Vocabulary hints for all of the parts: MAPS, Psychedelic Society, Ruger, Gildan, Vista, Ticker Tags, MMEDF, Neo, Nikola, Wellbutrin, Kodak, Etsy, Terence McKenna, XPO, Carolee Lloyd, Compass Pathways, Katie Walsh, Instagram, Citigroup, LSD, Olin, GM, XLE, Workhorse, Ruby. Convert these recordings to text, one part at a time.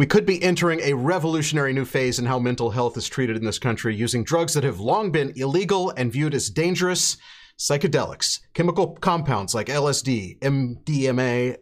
We could be entering a revolutionary new phase in how mental health is treated in this country using drugs that have long been illegal and viewed as dangerous. Psychedelics, chemical compounds like LSD, MDMA,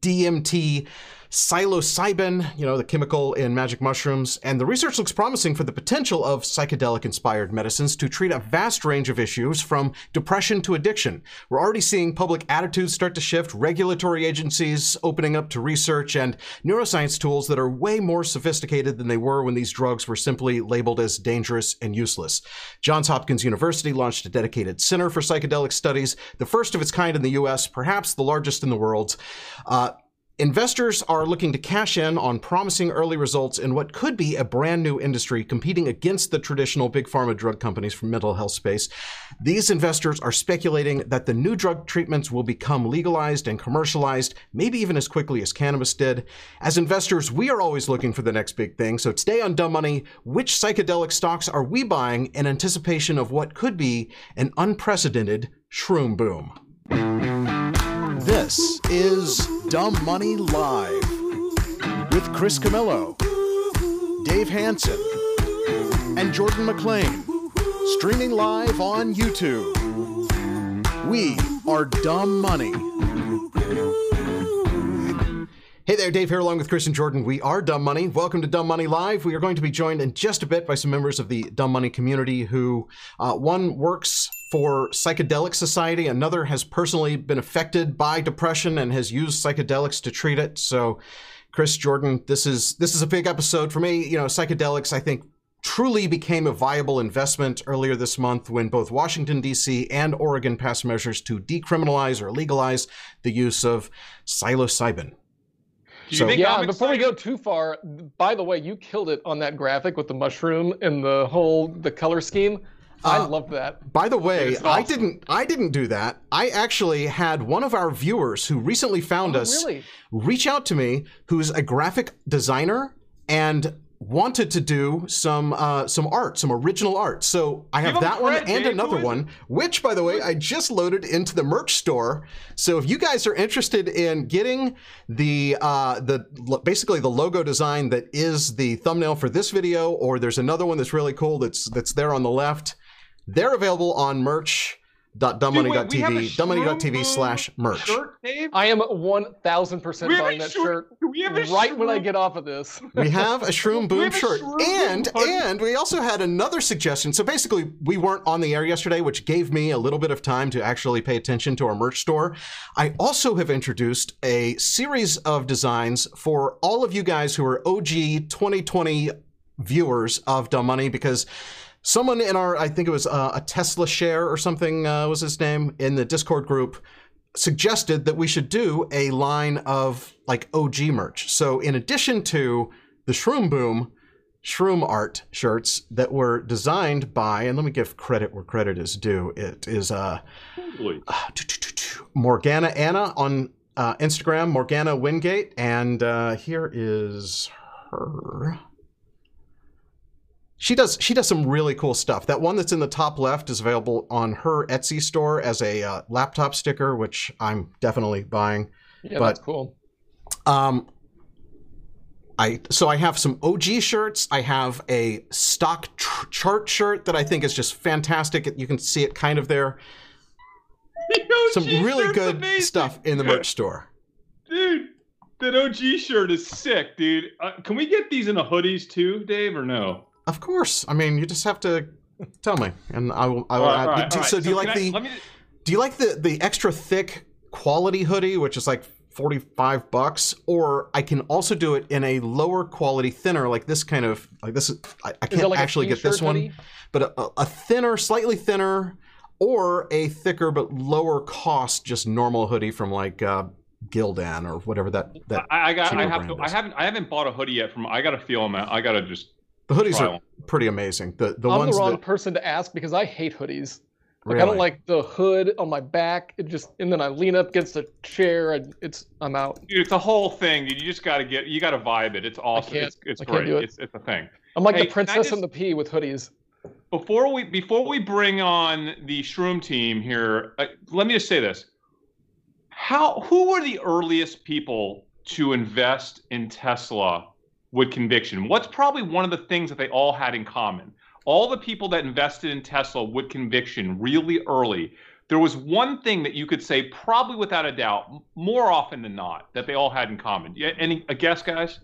DMT, psilocybin, the chemical in magic mushrooms, and the research looks promising for the potential of psychedelic-inspired medicines to treat a vast range of issues from depression to addiction. We're already seeing public attitudes start to shift, regulatory agencies opening up to research, and neuroscience tools that are way more sophisticated than they were when these drugs were simply labeled as dangerous and useless. Johns Hopkins University launched a dedicated center for psychedelic studies, the first of its kind in the U.S., perhaps the largest in the world. Investors are looking to cash in on promising early results in what could be a brand new industry competing against the traditional big pharma drug companies from mental health space. These investors are speculating that the new drug treatments will become legalized and commercialized, maybe even as quickly as cannabis did. As investors, we are always looking for the next big thing. So today on Dumb Money, which psychedelic stocks are we buying in anticipation of what could be an unprecedented shroom boom? This is Dumb Money Live with Chris Camillo, Dave Hansen, and Jordan McLean, streaming live on YouTube. We are Dumb Money. Hey there, Dave here along with Chris and Jordan. We are Dumb Money. Welcome to Dumb Money Live. We are going to be joined in just a bit by some members of the Dumb Money community who, one works for Psychedelic Society, another has personally been affected by depression and has used psychedelics to treat it. So, Chris, Jordan, this is a big episode for me. Psychedelics, I think, truly became a viable investment earlier this month when both Washington, D.C. and Oregon passed measures to decriminalize or legalize the use of psilocybin. Before we go too far, by the way, you killed it on that graphic with the mushroom and the whole color scheme. I love that. By the way, awesome. I didn't do that. I actually had one of our viewers who recently found us reach out to me, who's a graphic designer and wanted to do some art, some original art. So I have that one and another one, which, by the way, I just loaded into the merch store. So if you guys are interested in getting basically the logo design that is the thumbnail for this video, or there's another one that's really cool that's there on the left, they're available on merch. DumbMoney.tv/merch. I am 1,000% buying that shirt right when I get off of this. We have a Shroom Boom shirt. And we also had another suggestion. So basically, we weren't on the air yesterday, which gave me a little bit of time to actually pay attention to our merch store. I also have introduced a series of designs for all of you guys who are OG 2020 viewers of Dumb Money, because someone in our, I think it was a Tesla share or something was his name, in the Discord group, suggested that we should do a line of like OG merch. So in addition to the Shroom Boom Shroom Art shirts that were designed by, and let me give credit where credit is due, it is Morgana Anna on Instagram, Morgana Wingate, and here is her. She does some really cool stuff. That one that's in the top left is available on her Etsy store as a laptop sticker, which I'm definitely buying. Yeah, that's cool. So I have some OG shirts. I have a stock chart shirt that I think is just fantastic. You can see it kind of there. Some really good stuff in the merch store. Dude, that OG shirt is sick, dude. Can we get these in the hoodies too, Dave, or no? Of course. I mean, you just have to tell me, and I will add. Right, so do you like the extra thick quality hoodie, which is like $45, or I can also do it in a lower quality, thinner, like this kind of like this. I can't like actually get this one, but a thinner, slightly thinner, or a thicker but lower cost, just normal hoodie from like Gildan or whatever that. I haven't bought a hoodie yet. I got to feel them out. I got to just. The hoodies are pretty amazing. I'm the wrong person to ask because I hate hoodies. Like, really? I don't like the hood on my back. And then I lean up against a chair and I'm out. Dude, it's a whole thing. You just got to vibe it. It's awesome. It's great. It's a thing. I'm like the princess and the pea with hoodies. Before we bring on the Shroom team here, let me just say this. Who were the earliest people to invest in Tesla with conviction. What's probably one of the things that they all had in common? All the people that invested in Tesla with conviction really early, there was one thing that you could say probably without a doubt, more often than not, that they all had in common. Any a guess, guys?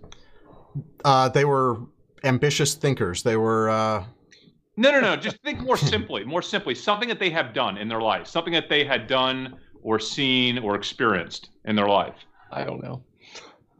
They were ambitious thinkers. They were... No. Just think more simply. More simply, something that they have done in their life. Something that they had done or seen or experienced in their life. I don't know.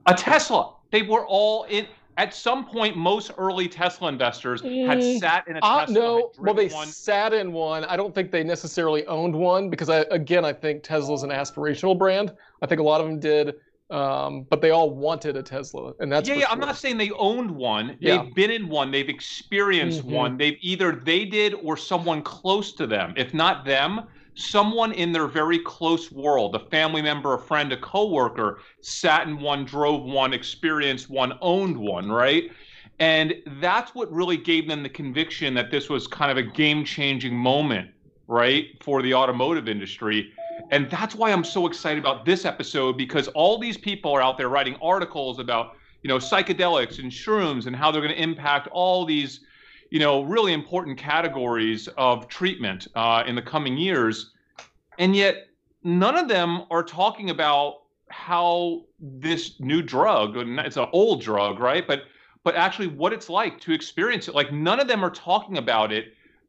A Tesla. They were all in... At some point, most early Tesla investors had sat in a Tesla. No, well, they sat in one. I don't think they necessarily owned one because, I think Tesla's an aspirational brand. I think a lot of them did, but they all wanted a Tesla, and that's I'm not saying they owned one. Yeah. They've been in one. They've experienced one. They've either they did or someone close to them. If not them, someone in their very close world, a family member, a friend, a coworker, sat in one, drove one, experienced one, owned one, right? And that's what really gave them the conviction that this was kind of a game-changing moment, right, for the automotive industry. And that's why I'm so excited about this episode, because all these people are out there writing articles about, you know, psychedelics and shrooms and how they're going to impact all these, you know, really important categories of treatment in the coming years. And yet none of them are talking about how this new drug, it's an old drug, right? But actually what it's like to experience it. Like none of them are talking about it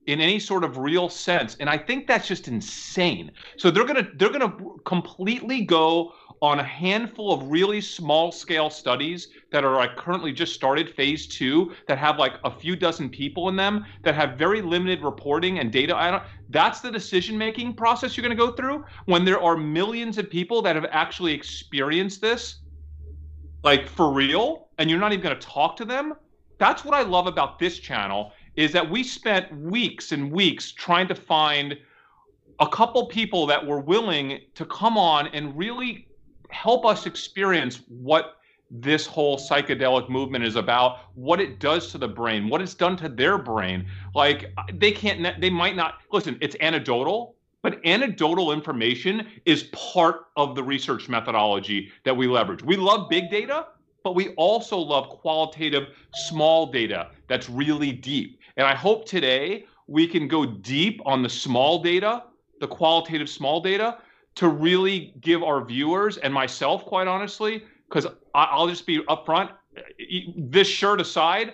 in any sort of real sense. And I think that's just insane. So they're gonna completely go on a handful of really small scale studies that are like currently just started phase 2 that have like a few dozen people in them that have very limited reporting and data. That's the decision making process you're going to go through when there are millions of people that have actually experienced this like for real, and you're not even going to talk to them. That's what I love about this channel, is that we spent weeks and weeks trying to find a couple people that were willing to come on and really help us experience what this whole psychedelic movement is about, what it does to the brain, what it's done to their brain. Like they might not, listen, it's anecdotal, but anecdotal information is part of the research methodology that we leverage. We love big data, but we also love qualitative small data that's really deep. And I hope today we can go deep on the small data, the qualitative small data, to really give our viewers and myself, quite honestly, because I'll just be upfront, this shirt aside,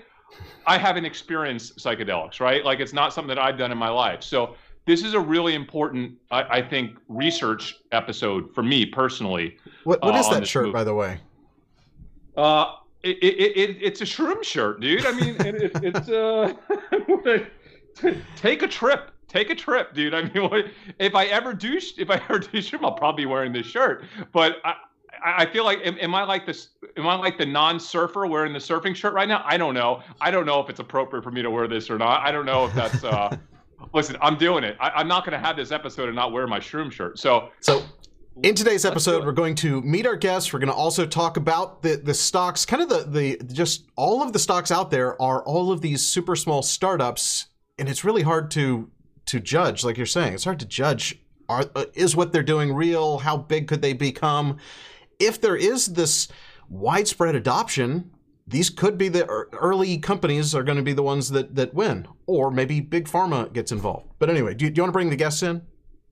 I haven't experienced psychedelics, right? Like it's not something that I've done in my life. So this is a really important, I think, research episode for me personally. What is that shirt, by the way? It's a shroom shirt, dude. I mean, take a trip. Take a trip, dude. I mean, if I ever do, I'll probably be wearing this shirt. But I feel like, am I like this? Am I like the non-surfer wearing the surfing shirt right now? I don't know. I don't know if it's appropriate for me to wear this or not. I don't know if that's. Listen, I'm doing it. I'm not going to have this episode and not wear my shroom shirt. So in today's episode, we're going to meet our guests. We're going to also talk about the stocks. Kind of just all of the stocks out there are all of these super small startups, and it's really hard to judge, like you're saying. It's hard to judge, is what they're doing real? How big could they become? If there is this widespread adoption, these could be the early companies are going to be the ones that win, or maybe big pharma gets involved. But anyway, do you want to bring the guests in?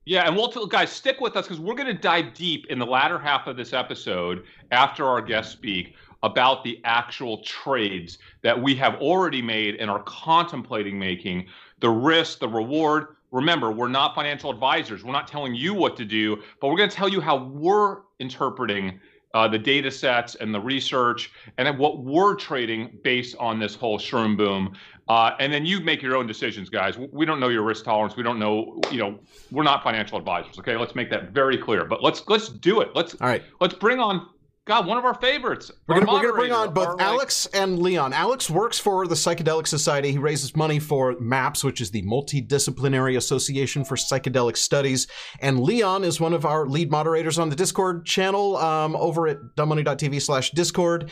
Yeah, and guys, stick with us because we're going to dive deep in the latter half of this episode after our guests speak about the actual trades that we have already made and are contemplating making, the risk, the reward. Remember, we're not financial advisors. We're not telling you what to do, but we're going to tell you how we're interpreting the data sets and the research and what we're trading based on this whole shroom boom. And then you make your own decisions, guys. We don't know your risk tolerance. We don't know, we're not financial advisors. Okay, let's make that very clear. But let's do it. Let's bring on, God, one of our favorites. We're going to bring on both Alex and Leon. Alex works for the Psychedelic Society. He raises money for MAPS, which is the Multidisciplinary Association for Psychedelic Studies. And Leon is one of our lead moderators on the Discord channel over at DumbMoney.tv/Discord.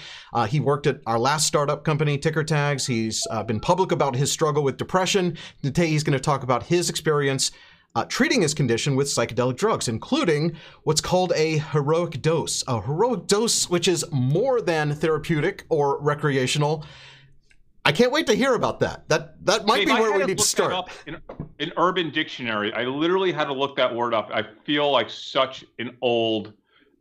He worked at our last startup company, Ticker Tags. He's been public about his struggle with depression. Today he's going to talk about his experience treating his condition with psychedelic drugs, including what's called a heroic dose which is more than therapeutic or recreational. I can't wait to hear about that. That might be where we need to start. Up in Urban Dictionary, I literally had to look that word up. I feel like such an old,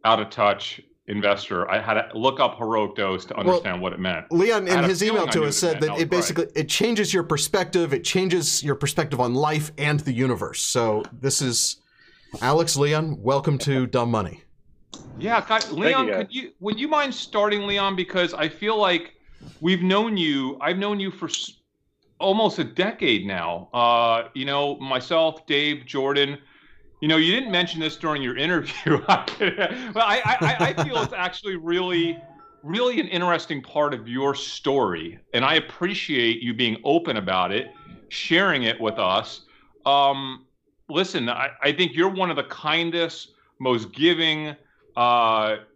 out of touch investor. I had to look up heroic dose to understand what it meant. Leon, in his email to us, said that it basically it changes your perspective. It changes your perspective on life and the universe. So this is Alex. Leon, welcome to Dumb Money. Yeah, God, Leon, would you mind starting, Leon? Because I feel like we've known you. I've known you for almost a decade now. You know, myself, Dave, Jordan. You know, you didn't mention this during your interview. But I feel it's actually really, really an interesting part of your story. And I appreciate you being open about it, sharing it with us. Listen, I think you're one of the kindest, most giving,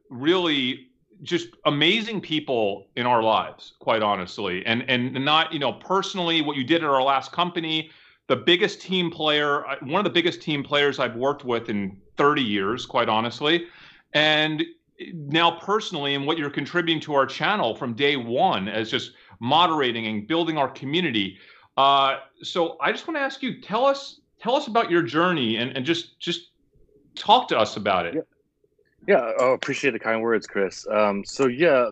really just amazing people in our lives, quite honestly. And not, you know, personally, what you did at our last company, the biggest team player, one of the biggest team players I've worked with in 30 years, quite honestly. And now personally, and what you're contributing to our channel from day one as just moderating and building our community. So I just want to ask you, tell us about your journey and just talk to us about it. Yeah. Oh, appreciate the kind words, Chris. So yeah,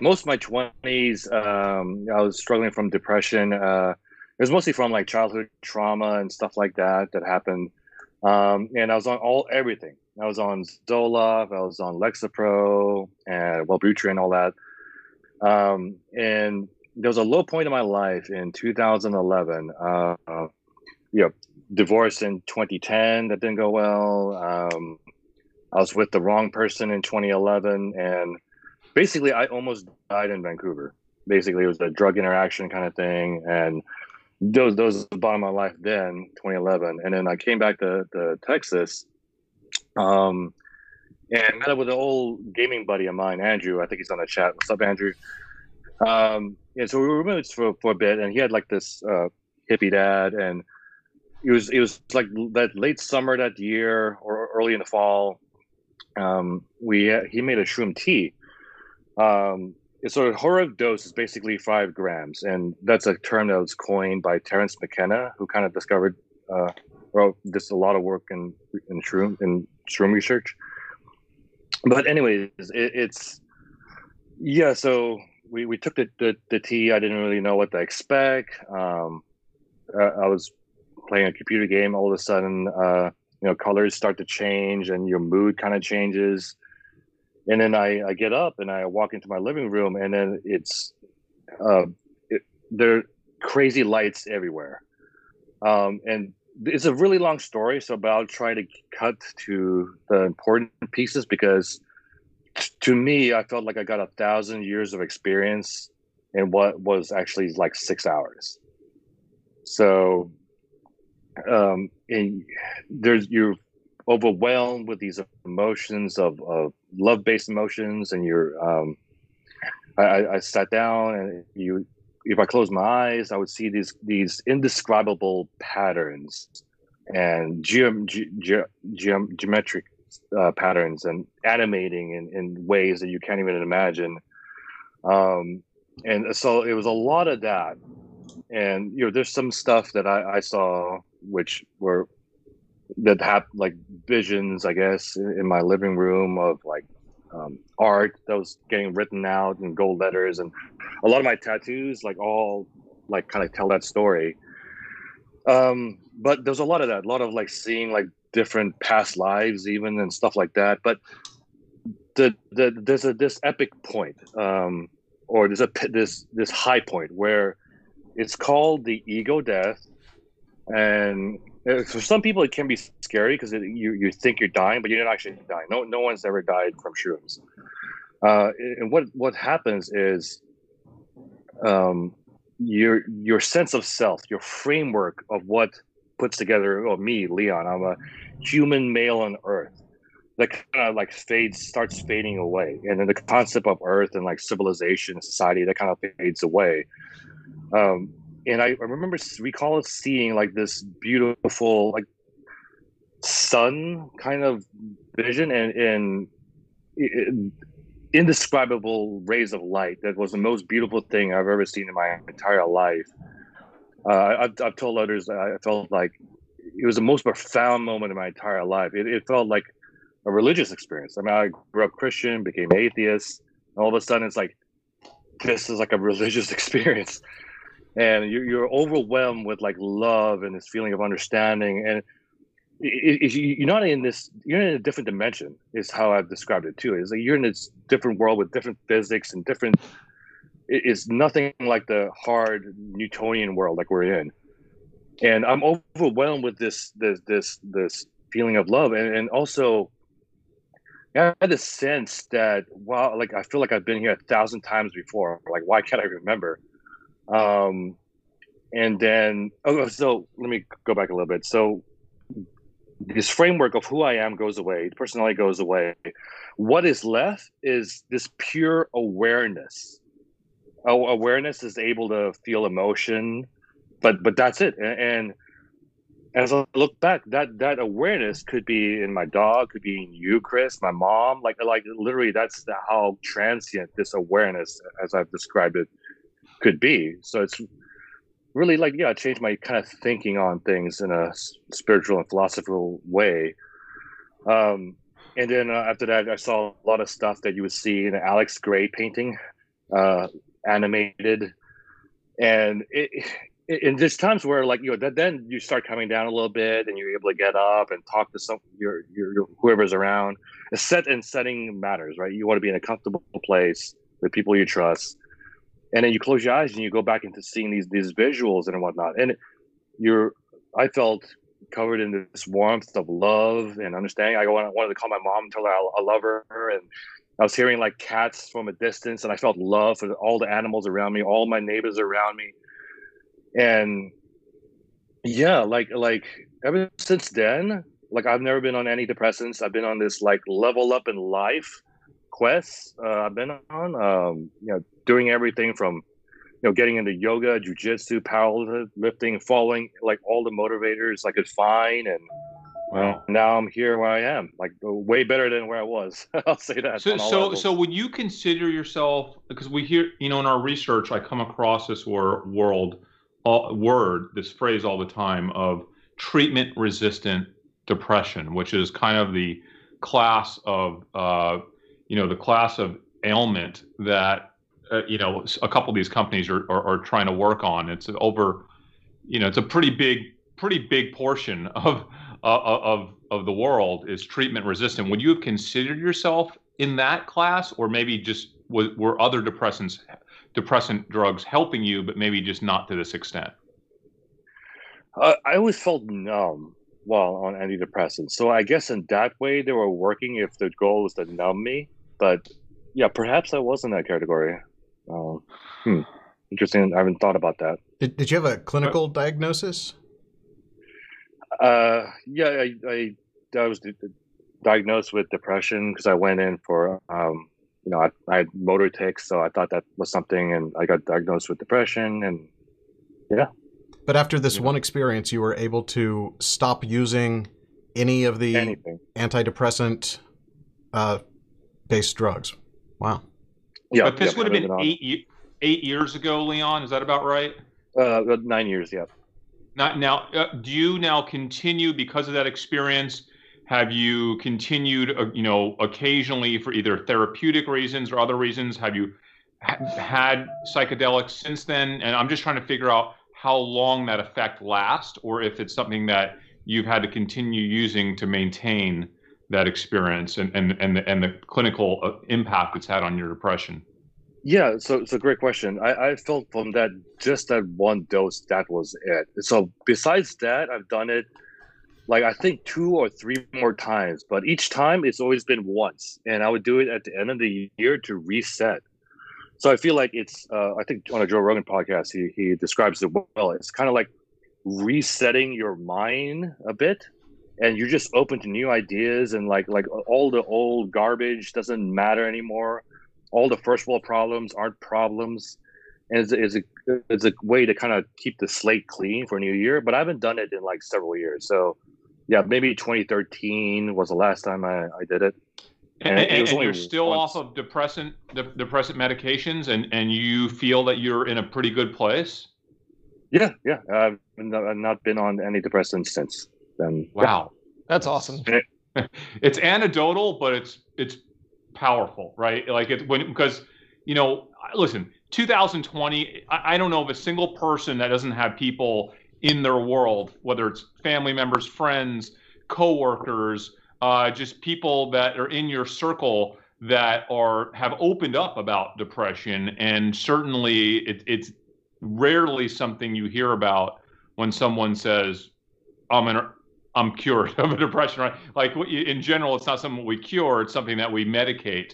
most of my 20s, I was struggling from depression. It was mostly from like childhood trauma and stuff like that happened. And I was on everything. I was on Zoloft, I was on Lexapro and Wellbutrin, all that. And there was a low point in my life in 2011. You know, divorced in 2010, that didn't go well. I was with the wrong person in 2011, and basically I almost died in Vancouver. Basically, it was a drug interaction kind of thing, and those was the bottom of my life then, 2011. And then I came back to Texas and met up with an old gaming buddy of mine, Andrew. I think he's on the chat. What's up, Andrew? And so we were roommates for a bit, and he had like this hippie dad, and it was like that late summer that year or early in the fall. He made a shroom tea. So heroic dose is basically 5 grams, and that's a term that was coined by Terence McKenna, who kind of discovered, there's a lot of work in shroom research. But anyways, yeah. So we took the tea. I didn't really know what to expect. I was playing a computer game. All of a sudden, you know, colors start to change, and your mood kind of changes. And then I get up and I walk into my living room, and then there are crazy lights everywhere. And it's a really long story, so but I'll try to cut to the important pieces, because to me, I felt like I got 1,000 years of experience in what was actually like 6 hours. So and you're overwhelmed with these emotions of love-based emotions, and you're I sat down, and if I closed my eyes, I would see these indescribable patterns and geometric patterns, and animating in ways that you can't even imagine. And so it was a lot of that. And you know, there's some stuff that I saw which were that happened, like visions, I guess, in my living room of like art that was getting written out in gold letters, and a lot of my tattoos, like all like kind of tell that story. But there's a lot of that, a lot of like seeing like different past lives even and stuff like that. But there's this epic point, or there's this high point where it's called the ego death. And for some people, it can be scary because you think you're dying, but you're not actually dying. No one's ever died from shrooms. And what happens is your sense of self, your framework of what puts together, oh, me, Leon, I'm a human male on Earth, that kind of like starts fading away. And then the concept of Earth and like civilization and society, that kind of fades away. And I remember recall seeing like this beautiful like sun kind of vision and indescribable rays of light. That was the most beautiful thing I've ever seen in my entire life. I've told others I felt like it was the most profound moment in my entire life. It felt like a religious experience. I mean, I grew up Christian, became atheist, and all of a sudden it's like, this is like a religious experience. And you're overwhelmed with like love and this feeling of understanding. And you're not in this, you're in a different dimension is how I've described it too. It's like you're in this different world with different physics and different, it's nothing like the hard Newtonian world like we're in. And I'm overwhelmed with this feeling of love. And also I had this sense that, wow, like I feel like I've been here 1,000 times before. Like, why can't I remember? And then, so let me go back a little bit. So this framework of who I am goes away. Personality goes away. What is left is this pure awareness. Our awareness is able to feel emotion, but that's it. And as I look back, that awareness could be in my dog, could be in you, Chris, my mom. Like literally, that's how transient this awareness, as I've described it, could be. So it's really like, yeah, I changed my kind of thinking on things in a spiritual and philosophical way. And then after that, I saw a lot of stuff that you would see in an Alex Gray painting, animated. And it there's times where like, you know, then you start coming down a little bit and you're able to get up and talk to some, your whoever's around. Setting matters, right? You want to be in a comfortable place with people you trust. And then you close your eyes and you go back into seeing these visuals and whatnot. And I felt covered in this warmth of love and understanding. I wanted to call my mom and tell her I love her. And I was hearing like cats from a distance, and I felt love for all the animals around me, all my neighbors around me. And yeah, like ever since then, like I've never been on antidepressants. I've been on this like level up in life quests I've been on, you know, doing everything from, you know, getting into yoga, jujitsu, powerlifting, following like all the motivators I could find. And well, now I'm here where I am, like way better than where I was. I'll say that. So would you consider yourself, because we hear, you know, in our research, I come across this this phrase all the time of treatment resistant depression, which is kind of the class of, the class of ailment that, a couple of these companies are trying to work on. It's it's a pretty big portion of the world is treatment resistant. Would you have considered yourself in that class, or maybe just were other depressant drugs helping you, but maybe just not to this extent? I always felt numb while on antidepressants. So I guess in that way they were working if the goal was to numb me, but yeah, perhaps I was in that category. Interesting. I haven't thought about that. Did you have a clinical diagnosis? I was diagnosed with depression because I went in for, I had motor tics, so I thought that was something, and I got diagnosed with depression, and yeah. But after this one experience, you were able to stop using any of the antidepressant based drugs. Wow. Yeah. But this would have been 8 years ago, Leon. Is that about right? 9 years. Yeah. Now, do you now continue because of that experience? Have you continued, occasionally for either therapeutic reasons or other reasons? Have you had psychedelics since then? And I'm just trying to figure out how long that effect lasts, or if it's something that you've had to continue using to maintain that experience and the clinical impact it's had on your depression? Yeah, so it's a great question. I felt from that, just that one dose, that was it. So besides that, I've done it, like I think 2 or 3 more times, but each time it's always been once. And I would do it at the end of the year to reset. So I feel like it's, I think on a Joe Rogan podcast, he describes it well. It's kind of like resetting your mind a bit, and you're just open to new ideas, and like all the old garbage doesn't matter anymore. All the first world problems aren't problems. as a way to kind of keep the slate clean for a new year. But I haven't done it in like several years. So yeah, maybe 2013 was the last time I did it. And you're still off of depressant medications, and you feel that you're in a pretty good place? Yeah. I've not been on antidepressants since then. Wow. Yeah. That's awesome. It's anecdotal, but it's powerful, right? Like because, you know, listen, 2020, I don't know of a single person that doesn't have people in their world, whether it's family members, friends, coworkers, just people that are in your circle that have opened up about depression. And certainly it's rarely something you hear about when someone says, I'm cured of a depression, right? Like in general, it's not something we cure, it's something that we medicate.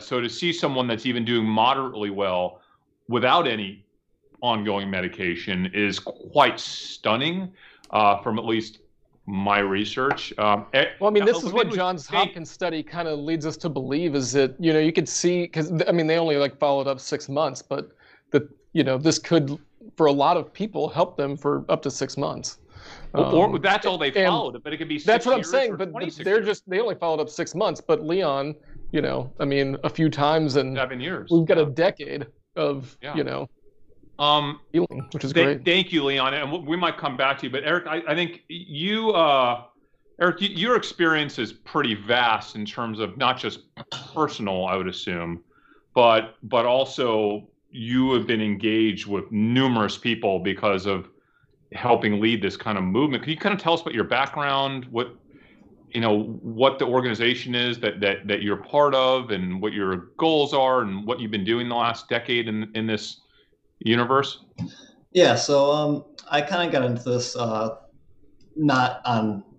So to see someone that's even doing moderately well without any ongoing medication is quite stunning, from at least my research. Well, I mean, this is what Johns Hopkins study kind of leads us to believe, is that, you know, you could see, because I mean, they only like followed up 6 months, but that, you know, this could, for a lot of people, help them for up to 6 months. Or that's all they followed, but it could be 6 years. That's what I'm saying, but they only followed up 6 months. But Leon, you know, I mean, a few times in 7 years, we've got a decade of, you know, healing, which is great. Thank you, Leon, and we might come back to you. But Eric, I think you, your experience is pretty vast in terms of not just personal, I would assume, but also you have been engaged with numerous people because of helping lead this kind of movement. Can you kind of tell us about your background, what the organization is that you're part of, and what your goals are, and what you've been doing the last decade in this universe? Yeah, so I kind of got into this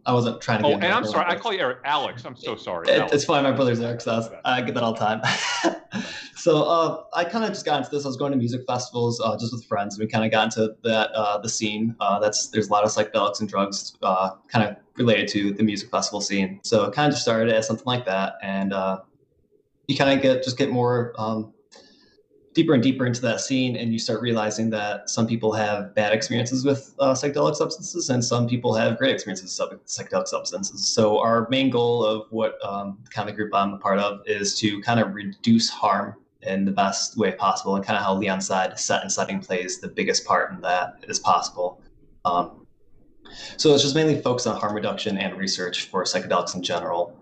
I wasn't trying to get into it. Oh, and I'm sorry, I call you Eric. Alex, I'm so sorry. It's fine, my brother's Eric, so I get that all the time. So I kind of just got into this. I was going to music festivals just with friends. We kind of got into that, the scene. There's a lot of psychedelics and drugs kind of related to the music festival scene. So it kind of just started as something like that. And you kind of get more deeper and deeper into that scene, and you start realizing that some people have bad experiences with psychedelic substances, and some people have great experiences with psychedelic substances. So our main goal of what the kind of group I'm a part of is to kind of reduce harm in the best way possible, and kind of how Leon said, set and setting plays the biggest part in that as possible. So it's just mainly focused on harm reduction and research for psychedelics in general.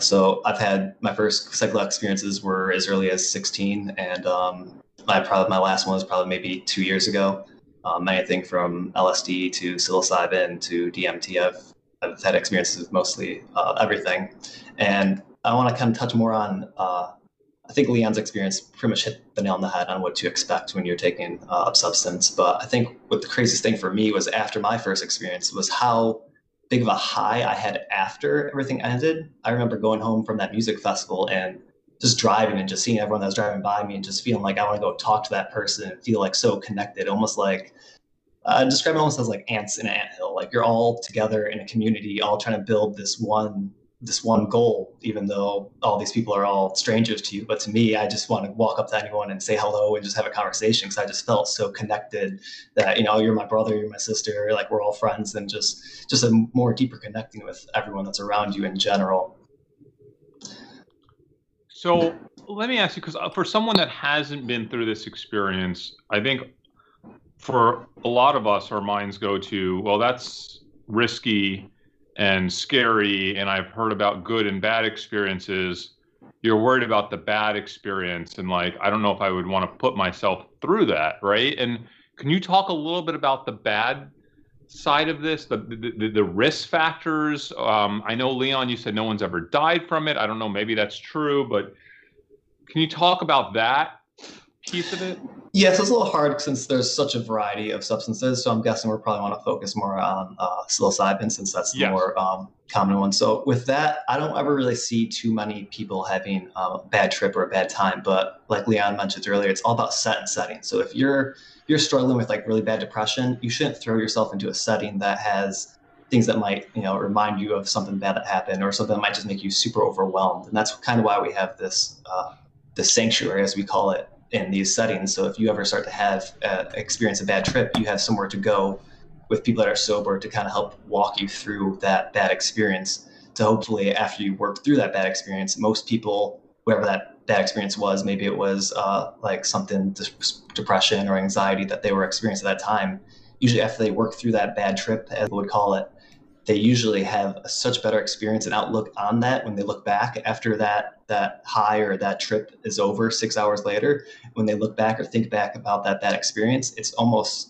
So I've had my first psychedelic experiences were as early as 16, and my last one was probably maybe 2 years ago. Anything from LSD to psilocybin to DMT, I've had experiences with mostly everything. And I want to kind of touch more on, I think Leon's experience pretty much hit the nail on the head on what to expect when you're taking a substance. But I think what the craziest thing for me was after my first experience was how big of a high I had after everything ended. I remember going home from that music festival and just driving and just seeing everyone that was driving by me and just feeling like I want to go talk to that person and feel like so connected, almost like I describe it almost as like ants in an anthill. Like you're all together in a community, all trying to build this one goal, even though all these people are all strangers to you. But to me, I just want to walk up to anyone and say hello and just have a conversation, because I just felt so connected that, you know, you're my brother, you're my sister, like we're all friends, and just a more deeper connecting with everyone that's around you in general. So let me ask you, because for someone that hasn't been through this experience, I think for a lot of us, our minds go to, well, that's risky and scary, and I've heard about good and bad experiences. You're worried about the bad experience, and like, I don't know if I would want to put myself through that, right? And can you talk a little bit about the bad side of this, the risk factors? I know, Leon, you said no one's ever died from it. I don't know, maybe that's true, but can you talk about that piece of it? Yes, it's a little hard since there's such a variety of substances. So I'm guessing we'll probably want to focus more on psilocybin, since that's the more common one. So with that, I don't ever really see too many people having a bad trip or a bad time. But like Leon mentioned earlier, it's all about setting. So if you're struggling with like really bad depression, you shouldn't throw yourself into a setting that has things that might, you know, remind you of something bad that happened, or something that might just make you super overwhelmed. And that's kind of why we have this the sanctuary, as we call it, in these settings. So if you ever start to have experience a bad trip, you have somewhere to go with people that are sober to kind of help walk you through that bad experience. To hopefully, after you work through that bad experience, most people, whatever that bad experience was, maybe it was like something, depression or anxiety that they were experiencing at that time. Usually after they work through that bad trip, as we would call it, they usually have a such better experience and outlook on that when they look back after that high or that trip is over 6 hours later. When they look back or think back about that bad experience, it's almost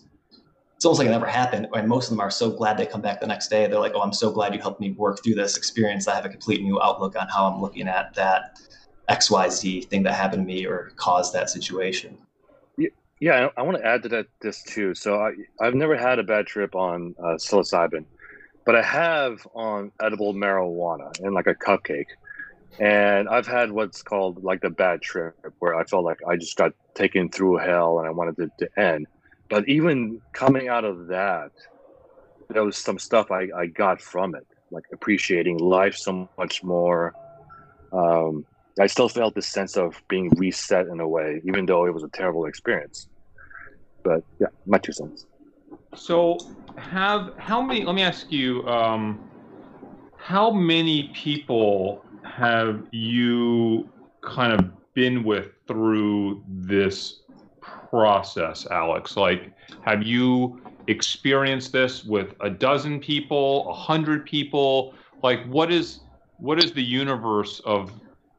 like it never happened. And most of them are so glad they come back the next day. They're like, oh, I'm so glad you helped me work through this experience. I have a complete new outlook on how I'm looking at that XYZ thing that happened to me or caused that situation. Yeah, I want to add to that this too. So I've never had a bad trip on psilocybin. But I have on edible marijuana and like a cupcake. And I've had what's called like the bad trip where I felt like I just got taken through hell and I wanted it to end. But even coming out of that, there was some stuff I got from it, like appreciating life so much more. I still felt this sense of being reset in a way, even though it was a terrible experience. But yeah, my two cents. So let me ask you, how many people have you kind of been with through this process, Alex? Like, have you experienced this with 12 people, 100 people? Like, what is the universe of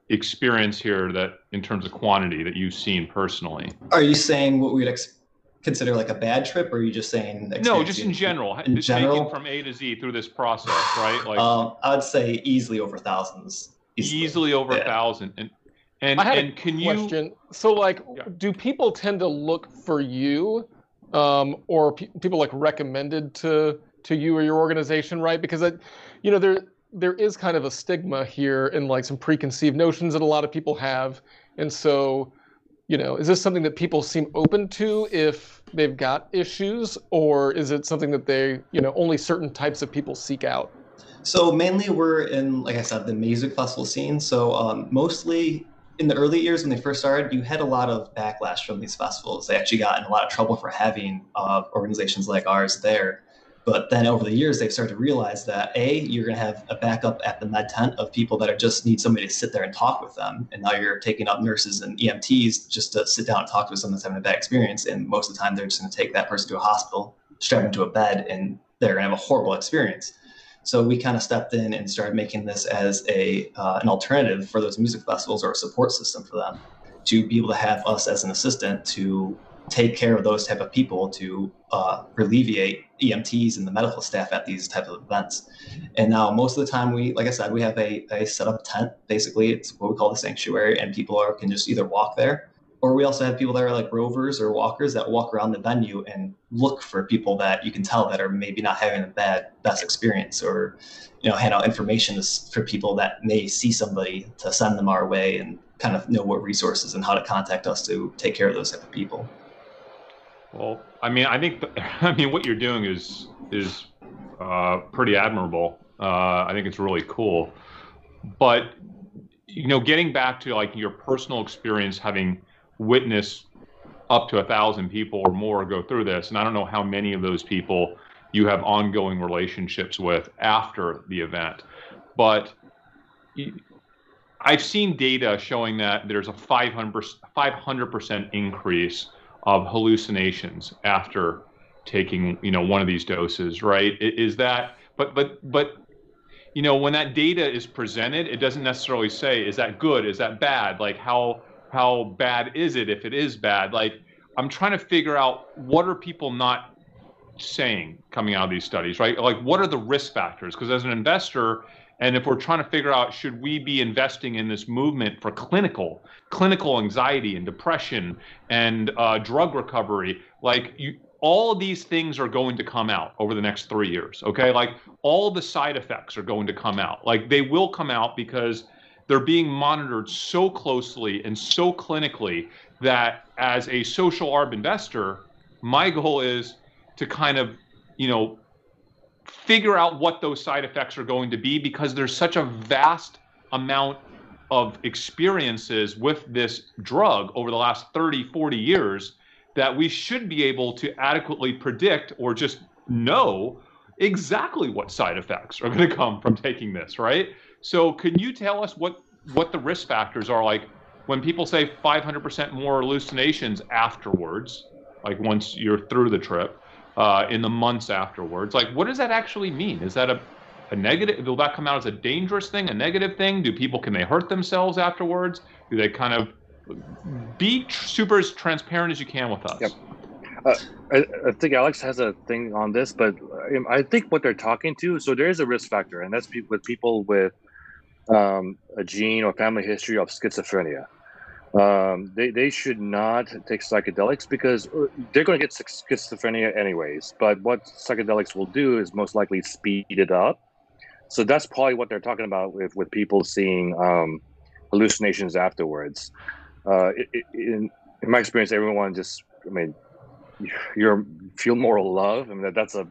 experience here that in terms of quantity that you've seen personally? Are you saying what we'd expect? Consider like a bad trip, or are you just saying? No, just in general. In general, from A to Z through this process, right? Like, I'd say easily over thousands. Easily over 1,000. And I have a question. So, like, do people tend to look for you, or people like recommended to you or your organization, right? Because there is kind of a stigma here, and like some preconceived notions that a lot of people have, and so. You know, is this something that people seem open to if they've got issues, or is it something that they, you know, only certain types of people seek out? So mainly we're in, like I said, the music festival scene. So mostly in the early years when they first started, you had a lot of backlash from these festivals. They actually got in a lot of trouble for having organizations like ours there. But then over the years, they've started to realize that, A, you're going to have a backup at the med tent of people that are just need somebody to sit there and talk with them. And now you're taking up nurses and EMTs just to sit down and talk to someone that's having a bad experience. And most of the time, they're just going to take that person to a hospital, strap them to a bed, and they're going to have a horrible experience. So we kind of stepped in and started making this as an alternative for those music festivals or a support system for them to be able to have us as an assistant to take care of those type of people to alleviate EMTs and the medical staff at these type of events. And now most of the time we have a set up tent. Basically, it's what we call the sanctuary, and people can just either walk there, or we also have people that are like rovers or walkers that walk around the venue and look for people that you can tell that are maybe not having the best experience, or, you know, hand out information for people that may see somebody to send them our way and kind of know what resources and how to contact us to take care of those type of people. Well, I mean, I think what you're doing is pretty admirable. I think it's really cool. But, you know, getting back to like your personal experience, having witnessed up to 1,000 people or more go through this, and I don't know how many of those people you have ongoing relationships with after the event, but I've seen data showing that there's a 500% increase of hallucinations after taking, you know, one of these doses, right? Is that, but, you know, when that data is presented, it doesn't necessarily say, is that good? Is that bad? Like how bad is it if it is bad? Like, I'm trying to figure out what are people not saying coming out of these studies, right? Like, what are the risk factors? Because as an investor, and if we're trying to figure out, should we be investing in this movement for clinical anxiety and depression and drug recovery, like all of these things are going to come out over the next 3 years, okay? Like all the side effects are going to come out. Like they will come out because they're being monitored so closely and so clinically that as a social arb investor, my goal is to kind of, you know, figure out what those side effects are going to be, because there's such a vast amount of experiences with this drug over the last 30, 40 years that we should be able to adequately predict or just know exactly what side effects are going to come from taking this, right? So can you tell us what the risk factors are like when people say 500% more hallucinations afterwards, like once you're through the trip, in the months afterwards? Like, what does that actually mean? Is that a negative? Will that come out as a dangerous thing, a negative thing? Do people, can they hurt themselves afterwards? Do they kind of be super as transparent as you can with us? Yep. I think Alex has a thing on this, but I think what they're talking to, so there is a risk factor, and that's with people with a gene or family history of schizophrenia. They should not take psychedelics because they're going to get schizophrenia anyways. But what psychedelics will do is most likely speed it up. So that's probably what they're talking about with people seeing hallucinations afterwards. In my experience, everyone just, you feel more love. That's a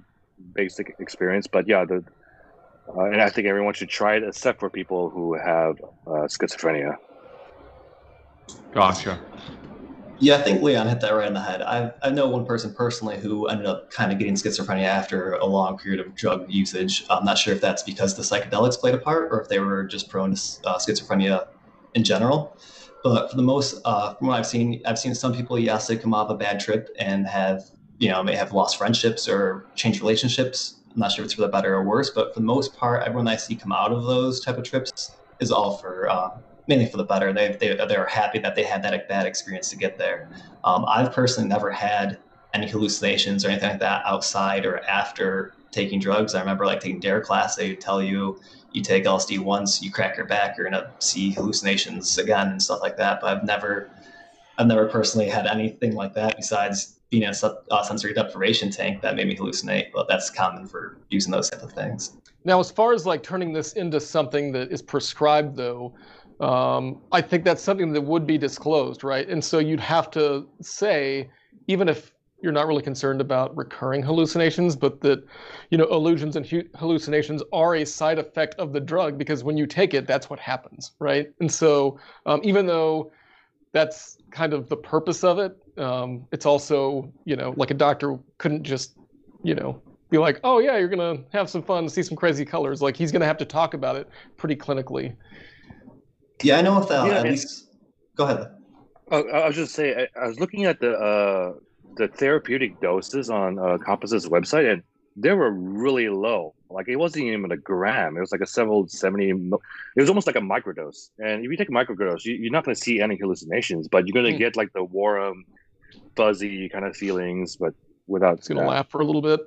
basic experience, but yeah, and I think everyone should try it except for people who have schizophrenia. Gotcha. Yeah, I think Leon hit that right in the head. I know one person personally who ended up kind of getting schizophrenia after a long period of drug usage. I'm not sure if that's because the psychedelics played a part or if they were just prone to schizophrenia in general. But for the most, from what I've seen some people, yes, they come off a bad trip and have, may have lost friendships or changed relationships. I'm not sure if it's for the better or worse, but for the most part, everyone I see come out of those type of trips is all for, mainly for the better. They're happy that they had that bad experience to get there. I've personally never had any hallucinations or anything like that outside or after taking drugs. I remember like taking DARE class, they would tell you, you take LSD once, you crack your back, you're gonna see hallucinations again and stuff like that. But I've never personally had anything like that besides being in a sensory deprivation tank that made me hallucinate. But that's common for using those type of things. Now, as far as like turning this into something that is prescribed though, I think that's something that would be disclosed, right? And so you'd have to say, even if you're not really concerned about recurring hallucinations, but that, illusions and hallucinations are a side effect of the drug, because when you take it, that's what happens, right? And so even though that's kind of the purpose of it, it's also, like a doctor couldn't just, be like, oh yeah, you're going to have some fun, see some crazy colors. Like, he's going to have to talk about it pretty clinically. Yeah, I know if that, at least, go ahead. I was just saying, I was looking at the therapeutic doses on Compass's website, and they were really low. Like, it wasn't even a gram. It was like a several 70. It was almost like a microdose. And if you take a microdose, you're not going to see any hallucinations, but you're going to get like the warm, fuzzy kind of feelings, but without. It's going to lap for a little bit.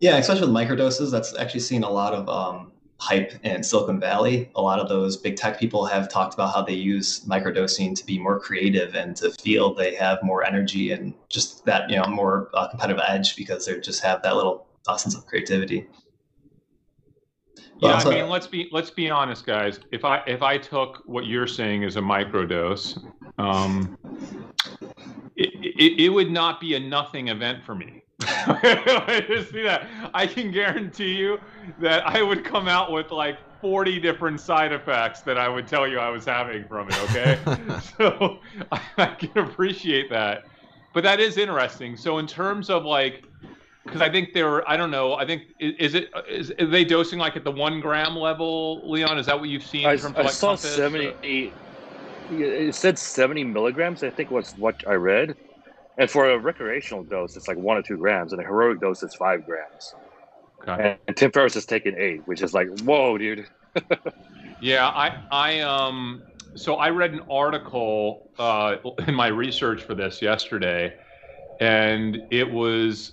Yeah, especially with microdoses. That's actually seen a lot of hype in Silicon Valley. A lot of those big tech people have talked about how they use microdosing to be more creative and to feel they have more energy and just that, more competitive edge because they just have that little sense of creativity. But yeah, also, let's be honest, guys. If I took what you're saying as a microdose, it would not be a nothing event for me. I just see that. I can guarantee you that I would come out with like 40 different side effects that I would tell you I was having from it, okay? So I can appreciate that. But that is interesting. So in terms of like, because I think there were, I don't know, I think, are they dosing like at the 1 gram level, Leon? Is that what you've seen? I saw 78. It said 70 milligrams, I think was what I read. And for a recreational dose, it's like 1 or 2 grams, and a heroic dose is 5 grams. Okay. And Tim Ferriss has taken 8, which is like, whoa, dude. Yeah, so I read an article in my research for this yesterday, and it was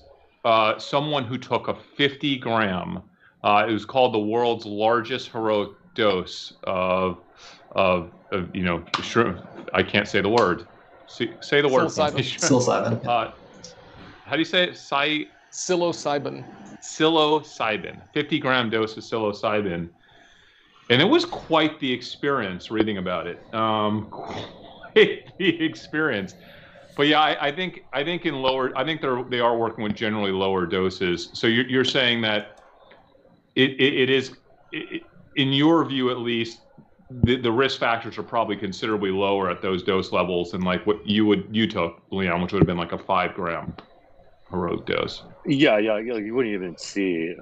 someone who took a 50 gram. It was called the world's largest heroic dose of I can't say the word. Say the word. Psilocybin. How do you say it? Psilocybin. Psilocybin. 50-gram dose of psilocybin. And it was quite the experience reading about it. Quite the experience. But yeah, I think in lower, I think they are working with generally lower doses. So you're saying that it is, in your view at least, the risk factors are probably considerably lower at those dose levels than like what you took, Leon, which would have been like a 5 gram heroic dose. Yeah, you wouldn't even see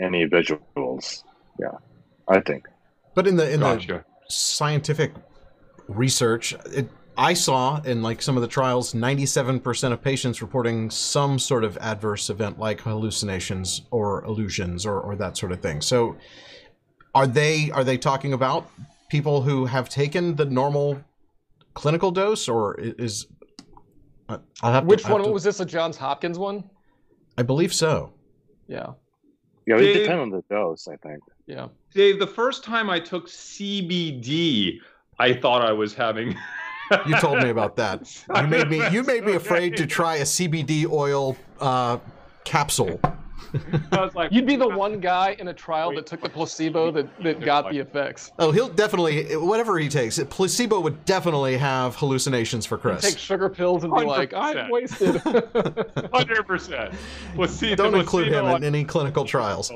any visuals. Yeah, I think. But in the scientific research, I saw in like some of the trials, 97% of patients reporting some sort of adverse event like hallucinations or illusions or that sort of thing. So are they talking about people who have taken the normal clinical dose, or is... What was this, a Johns Hopkins one? I believe so. Yeah. Yeah, it depends on the dose, I think. Yeah. Dave, the first time I took CBD, I thought I was having... You told me about that. You made me afraid to try a CBD oil capsule. I was like, you'd be the one guy in a trial that took the placebo that got the effects. Oh, he'll definitely, whatever he takes, placebo would definitely have hallucinations for Chris. He'd take sugar pills and be 100%. Like, I'm wasted. 100%. Placebo. Don't include him in any clinical trials.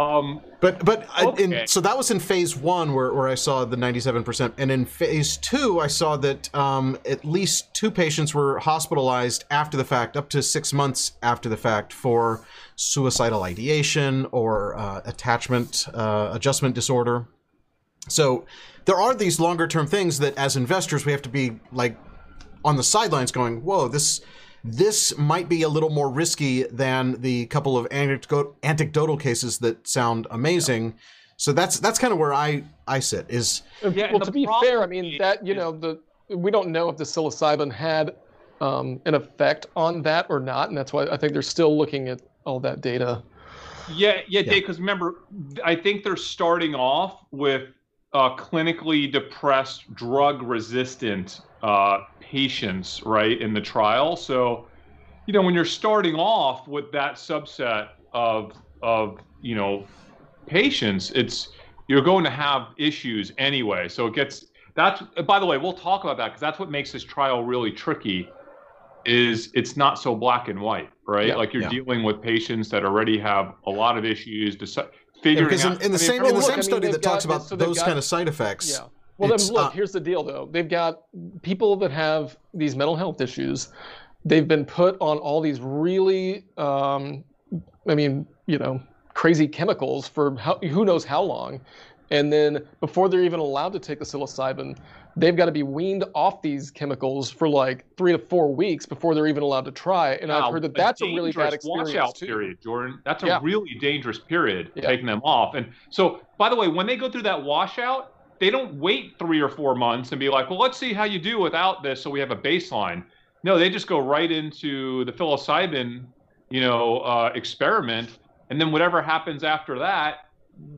So that was in phase one where I saw the 97%. And in phase two, I saw that at least 2 patients were hospitalized after the fact, up to 6 months after the fact, for suicidal ideation or adjustment disorder. So there are these longer term things that as investors, we have to be like on the sidelines going, whoa, this might be a little more risky than the couple of anecdotal cases that sound amazing. Yeah. So that's kind of where I sit. To be fair, I mean that we don't know if the psilocybin had an effect on that or not, and that's why I think they're still looking at all that data. Yeah, Dave. Because remember, I think they're starting off with clinically depressed, drug-resistant patients, right, in the trial. So, when you're starting off with that subset of patients, you're going to have issues anyway. So by the way, we'll talk about that, because that's what makes this trial really tricky, is it's not so black and white, right? Yeah, like you're dealing with patients that already have a lot of issues figuring out. Because in the same study that talks about those kind of side effects. Yeah. Well, then, look, here's the deal, though. They've got people that have these mental health issues. They've been put on all these really, crazy chemicals for who knows how long. And then before they're even allowed to take the psilocybin, they've got to be weaned off these chemicals for like 3 to 4 weeks before they're even allowed to try. And I've heard that's a really bad experience too. Period, Jordan. That's a really dangerous period, taking them off. And so, by the way, when they go through that washout, they don't wait 3 or 4 months and be like, well, let's see how you do without this so we have a baseline. No, they just go right into the psilocybin, experiment. And then whatever happens after that,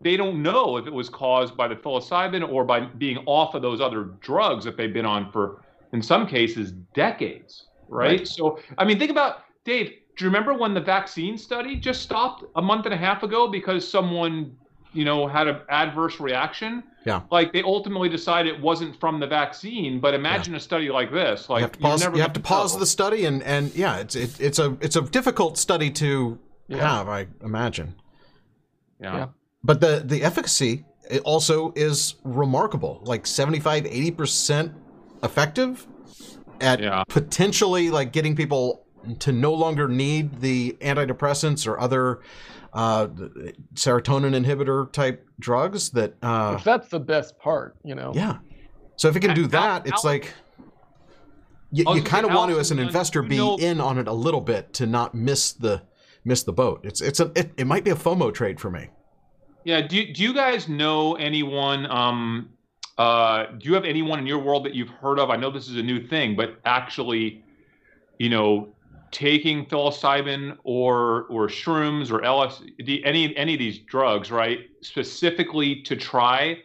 they don't know if it was caused by the psilocybin or by being off of those other drugs that they've been on for, in some cases, decades, right? So, I mean, think about, Dave, do you remember when the vaccine study just stopped a month and a half ago because someone had an adverse reaction? Yeah. Like, they ultimately decided it wasn't from the vaccine, but imagine a study like this. Like, you have to pause the study and it's a difficult study to have, I imagine. Yeah. But the efficacy also is remarkable. Like 75, 80% effective at potentially like getting people to no longer need the antidepressants or other serotonin inhibitor type drugs that if that's the best part, so if it can do that, it's like you kind of want to, as an investor, be in on it a little bit to not miss the boat. It might be a FOMO trade for me. Do you guys know anyone do you have anyone in your world that you've heard of? I know this is a new thing, but actually taking psilocybin or shrooms or LSD, any of these drugs, right, specifically to try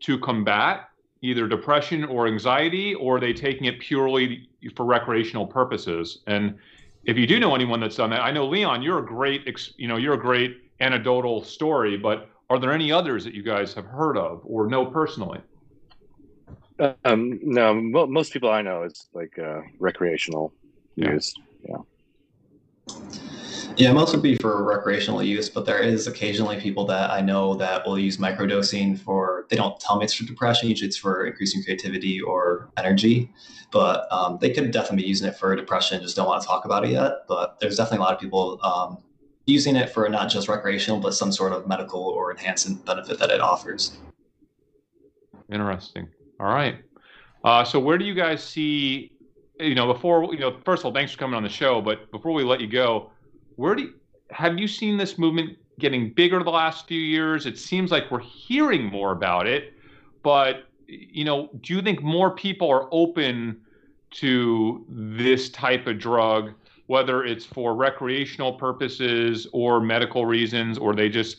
to combat either depression or anxiety, or are they taking it purely for recreational purposes? And if you do know anyone that's done that, I know, Leon, you're a great anecdotal story, but are there any others that you guys have heard of or know personally? No, most people I know is like recreational use. Yeah. Yeah, most would be for recreational use, but there is occasionally people that I know that will use microdosing for, they don't tell me it's for depression, usually it's for increasing creativity or energy, but they could definitely be using it for depression, just don't want to talk about it yet. But there's definitely a lot of people using it for not just recreational, but some sort of medical or enhanced benefit that it offers. Interesting. All right. So where do you guys see, before, first of all, thanks for coming on the show, but before we let you go, have you seen this movement getting bigger the last few years? It seems like we're hearing more about it, but, do you think more people are open to this type of drug, whether it's for recreational purposes or medical reasons, or they just,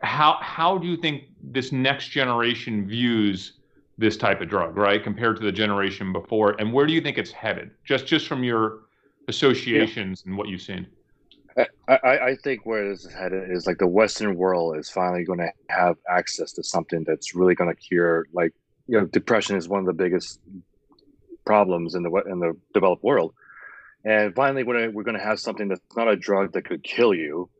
how do you think this next generation views this type of drug, right, compared to the generation before? And where do you think it's headed? Just from your associations and what you've seen. I think where this is headed is like the Western world is finally going to have access to something that's really going to cure, like, depression is one of the biggest problems in the developed world. And finally, we're going to have something that's not a drug that could kill you,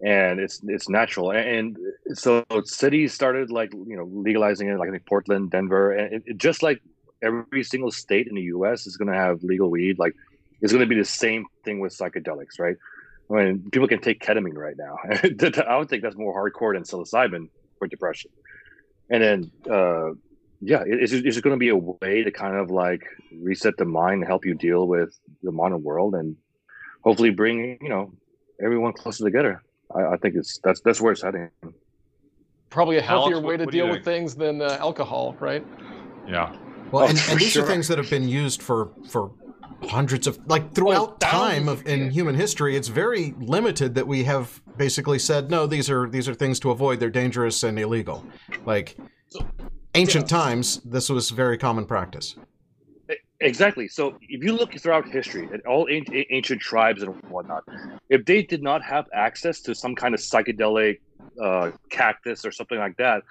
and it's natural. And so cities started legalizing it, like I think Portland, Denver, and it, just like every single state in the U.S. is going to have legal weed. Like, it's going to be the same thing with psychedelics, right? I mean, people can take ketamine right now. I would think that's more hardcore than psilocybin for depression. And then, it's going to be a way to kind of like reset the mind and help you deal with the modern world and hopefully bring, everyone closer together. I think that's where it's heading. Probably a healthier way to deal with things than alcohol, right? Yeah. Well, and these are things that have been used for hundreds of, like, throughout time in human history. It's very limited that we have basically said, no, these are things to avoid. They're dangerous and illegal. Like, ancient times, this was very common practice. Exactly. So if you look throughout history at all ancient tribes and whatnot, if they did not have access to some kind of psychedelic cactus or something like that,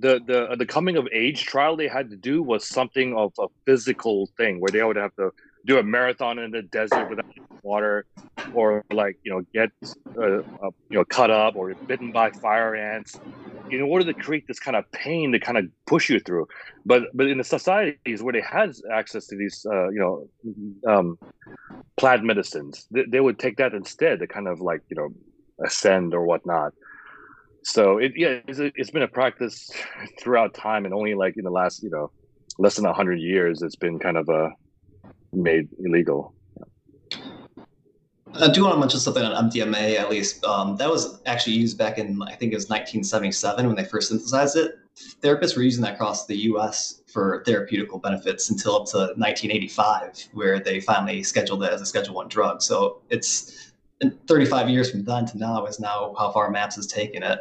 the coming of age trial they had to do was something of a physical thing where they would have to do a marathon in the desert without water, or get cut up or bitten by fire ants, in order to create this kind of pain to kind of push you through. But in the societies where they had access to these plant medicines, they would take that instead to kind of ascend or whatnot. So it's been a practice throughout time, and only in the last less than 100 years it's been kind of a made illegal. I do want to mention something on MDMA, at least. That was actually used back in, I think it was 1977 when they first synthesized it. Therapists were using that across the U.S. for therapeutical benefits until up to 1985, where they finally scheduled it as a Schedule I drug. So it's 35 years from then to now is now how far MAPS has taken it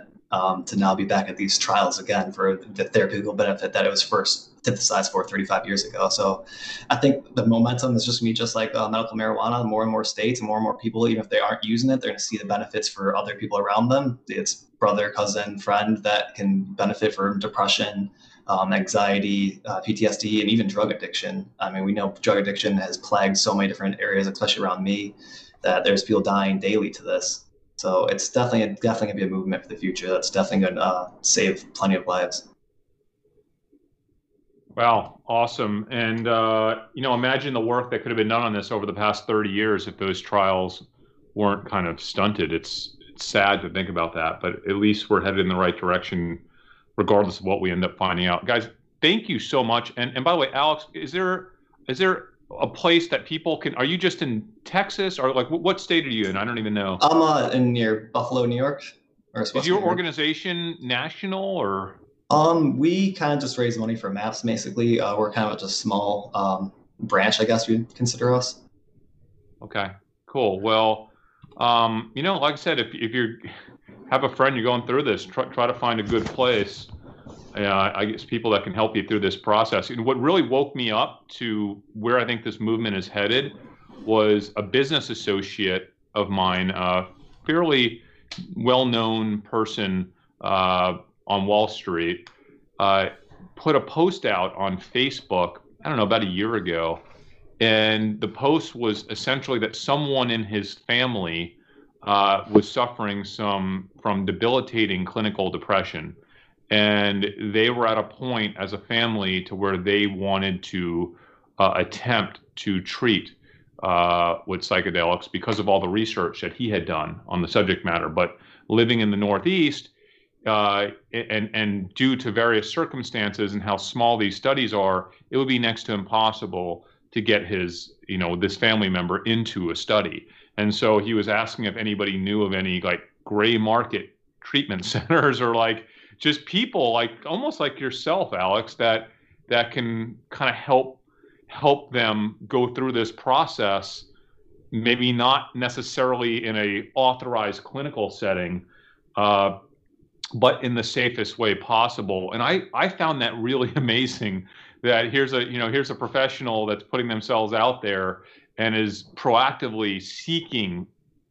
to now be back at these trials again for the therapeutical benefit that it was first synthesized for 35 years ago. So I think the momentum is just going to be just like medical marijuana. More and more states and more people, even if they aren't using it, they're going to see the benefits for other people around them. It's brother, cousin, friend that can benefit from depression, anxiety, PTSD, and even drug addiction. I mean, we know drug addiction has plagued so many different areas, especially around me, that there's people dying daily to this. So it's definitely going to be a movement for the future. That's definitely going to save plenty of lives. Wow, awesome. And, imagine the work that could have been done on this over the past 30 years if those trials weren't kind of stunted. It's sad to think about that, but at least we're headed in the right direction, regardless of what we end up finding out. Guys, thank you so much. And by the way, Alex, is there a place that people can, are you just in Texas or what state are you in? I don't even know. I'm in near Buffalo, New York. Is your organization national or? We kind of just raise money for MAPS, basically. We're kind of just a small branch, I guess you'd consider us. Okay, cool. Well, like I said, if you have a friend you're going through this, try to find a good place. I guess people that can help you through this process. And what really woke me up to where I think this movement is headed was a business associate of mine, a fairly well-known person, on Wall Street, put a post out on Facebook, I don't know, about a year ago. And the post was essentially that someone in his family was suffering from debilitating clinical depression. And they were at a point as a family to where they wanted to attempt to treat with psychedelics because of all the research that he had done on the subject matter. But living in the Northeast, and due to various circumstances and how small these studies are, it would be next to impossible to get his, you know, this family member into a study. And so he was asking if anybody knew of any like gray market treatment centers or like just people like almost like yourself, Alex, that can kind of help them go through this process, maybe not necessarily in a authorized clinical setting, but in the safest way possible. And I found that really amazing that here's a professional that's putting themselves out there and is proactively seeking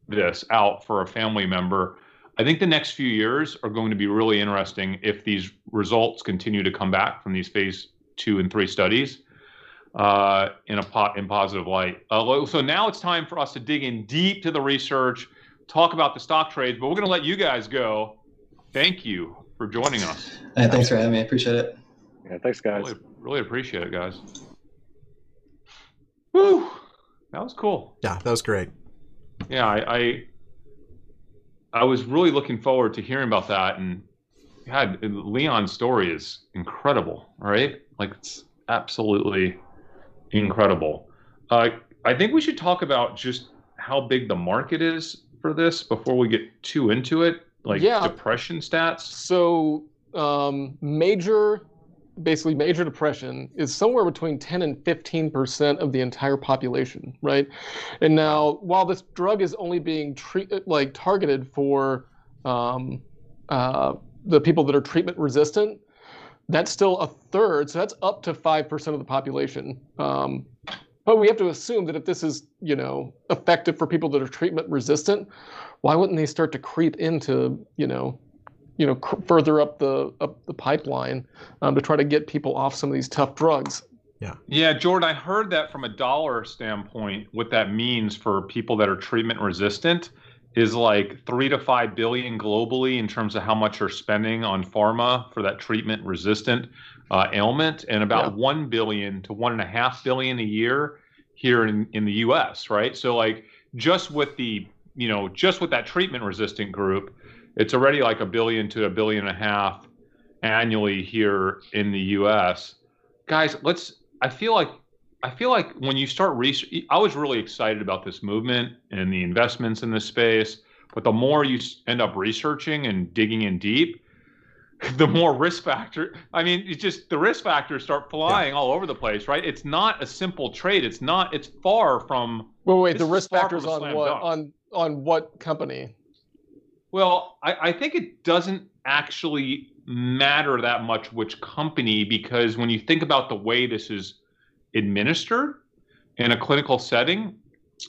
this out for a family member. I think the next few years are going to be really interesting if these results continue to come back from these phase 2 and 3 studies in positive light. So now it's time for us to dig in deep to the research, talk about the stock trades, but we're going to let you guys go. Thank you for joining us. Hey, thanks for having me. I appreciate it. Yeah, thanks, guys. Really appreciate it, guys. Woo! That was cool. Yeah, that was great. Yeah, I was really looking forward to hearing about that. And God, Leon's story is incredible, right? Like, it's absolutely incredible. I think we should talk about just how big the market is for this before we get too into it. Like, yeah. Depression stats? So basically major depression is somewhere between 10 and 15% of the entire population, right? And now, while this drug is only being targeted for the people that are treatment resistant, that's still a third, so that's up to 5% of the population. But we have to assume that if this is, you know, effective for people that are treatment resistant, why wouldn't they start to creep into, you know, further up the pipeline to try to get people off some of these tough drugs? Yeah. Yeah, Jordan, I heard that from a dollar standpoint, what that means for people that are treatment resistant is like $3 to $5 billion globally in terms of how much you're spending on pharma for that treatment resistant ailment, and about 1 billion to 1.5 billion a year here in the US, right? So like just with that treatment resistant group, it's already like $1 billion to $1.5 billion annually here in the US. Guys, I feel like when you start research, I was really excited about this movement and the investments in this space, but the more you end up researching and digging in deep, the more risk factor. I mean, it's just the risk factors start flying all over the place, right? It's not a simple trade. It's far from. Well, wait, the risk factors on what? On what company? Well, I think it doesn't actually matter that much which company, because when you think about the way this is administered in a clinical setting,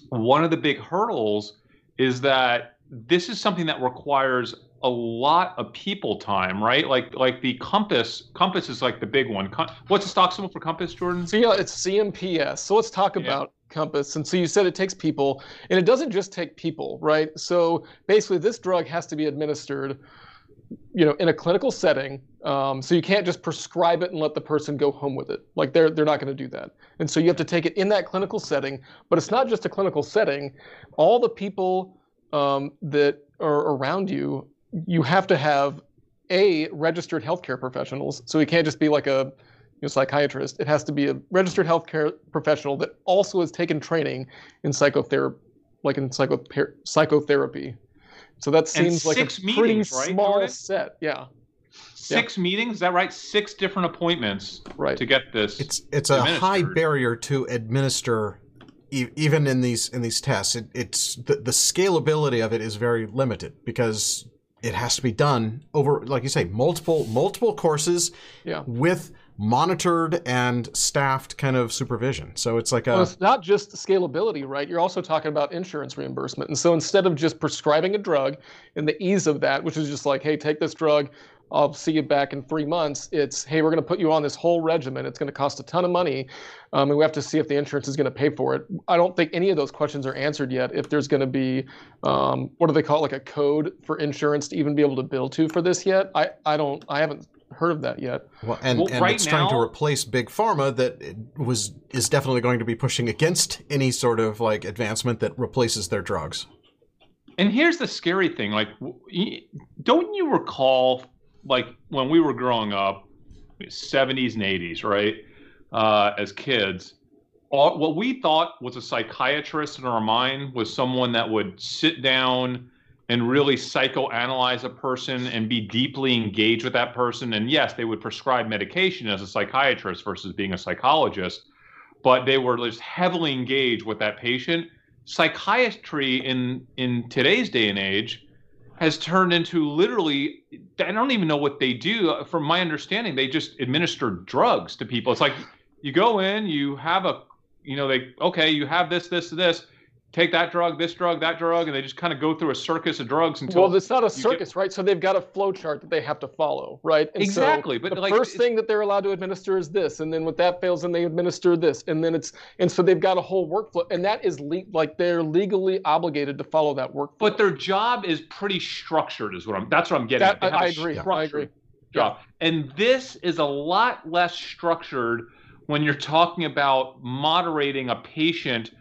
one of the big hurdles is that this is something that requires a lot of people time, right? Like the Compass is like the big one. What's the stock symbol for Compass, Jordan? So yeah, it's CMPS. So let's talk about Compass. And so you said it takes people, and it doesn't just take people, right? So basically this drug has to be administered, you know, in a clinical setting, so you can't just prescribe it and let the person go home with it. Like they're not going to do that, and so you have to take it in that clinical setting. But it's not just a clinical setting. All the people that are around you, you have to have registered healthcare professionals. So it can't just be like a psychiatrist. It has to be a registered healthcare professional that also has taken training in psychotherapy, psychotherapy. So that seems like a pretty small set. Yeah. 6 meetings, is that right? 6 different appointments to get this. It's a high barrier to administer, even in these tests. It's the scalability of it is very limited because it has to be done over, like you say, multiple courses with monitored and staffed kind of supervision. So it's like a... Well, it's not just scalability, right? You're also talking about insurance reimbursement. And so instead of just prescribing a drug and the ease of that, which is just like, hey, take this drug, I'll see you back in 3 months. It's, hey, we're going to put you on this whole regimen. It's going to cost a ton of money, and we have to see if the insurance is going to pay for it. I don't think any of those questions are answered yet. If there's going to be, what do they call it, like a code for insurance to even be able to bill to for this yet? I haven't heard of that yet. Well, and right it's now, trying to replace big pharma that is definitely going to be pushing against any sort of like advancement that replaces their drugs. And here's the scary thing: like, don't you recall? Like when we were growing up, 70s and 80s, right? As kids, what we thought was a psychiatrist in our mind was someone that would sit down and really psychoanalyze a person and be deeply engaged with that person. And yes, they would prescribe medication as a psychiatrist versus being a psychologist, but they were just heavily engaged with that patient. Psychiatry in today's day and age has turned into literally, I don't even know what they do. From my understanding, they just administer drugs to people. It's like you go in, you have a, you know, they, okay, you have this, this, this, take that drug, this drug, that drug, and they just kind of go through a circus of drugs until... Well, it's not a circus, right? So they've got a flow chart that they have to follow, right? And exactly. So but the like, first thing that they're allowed to administer is this, and then when that fails, then they administer this, and then it's... And so they've got a whole workflow, and that is, like, they're legally obligated to follow that workflow. But their job is pretty structured, is what I'm... That's what I'm getting at. I agree. I agree. Job. Yeah. And this is a lot less structured when you're talking about moderating a patient...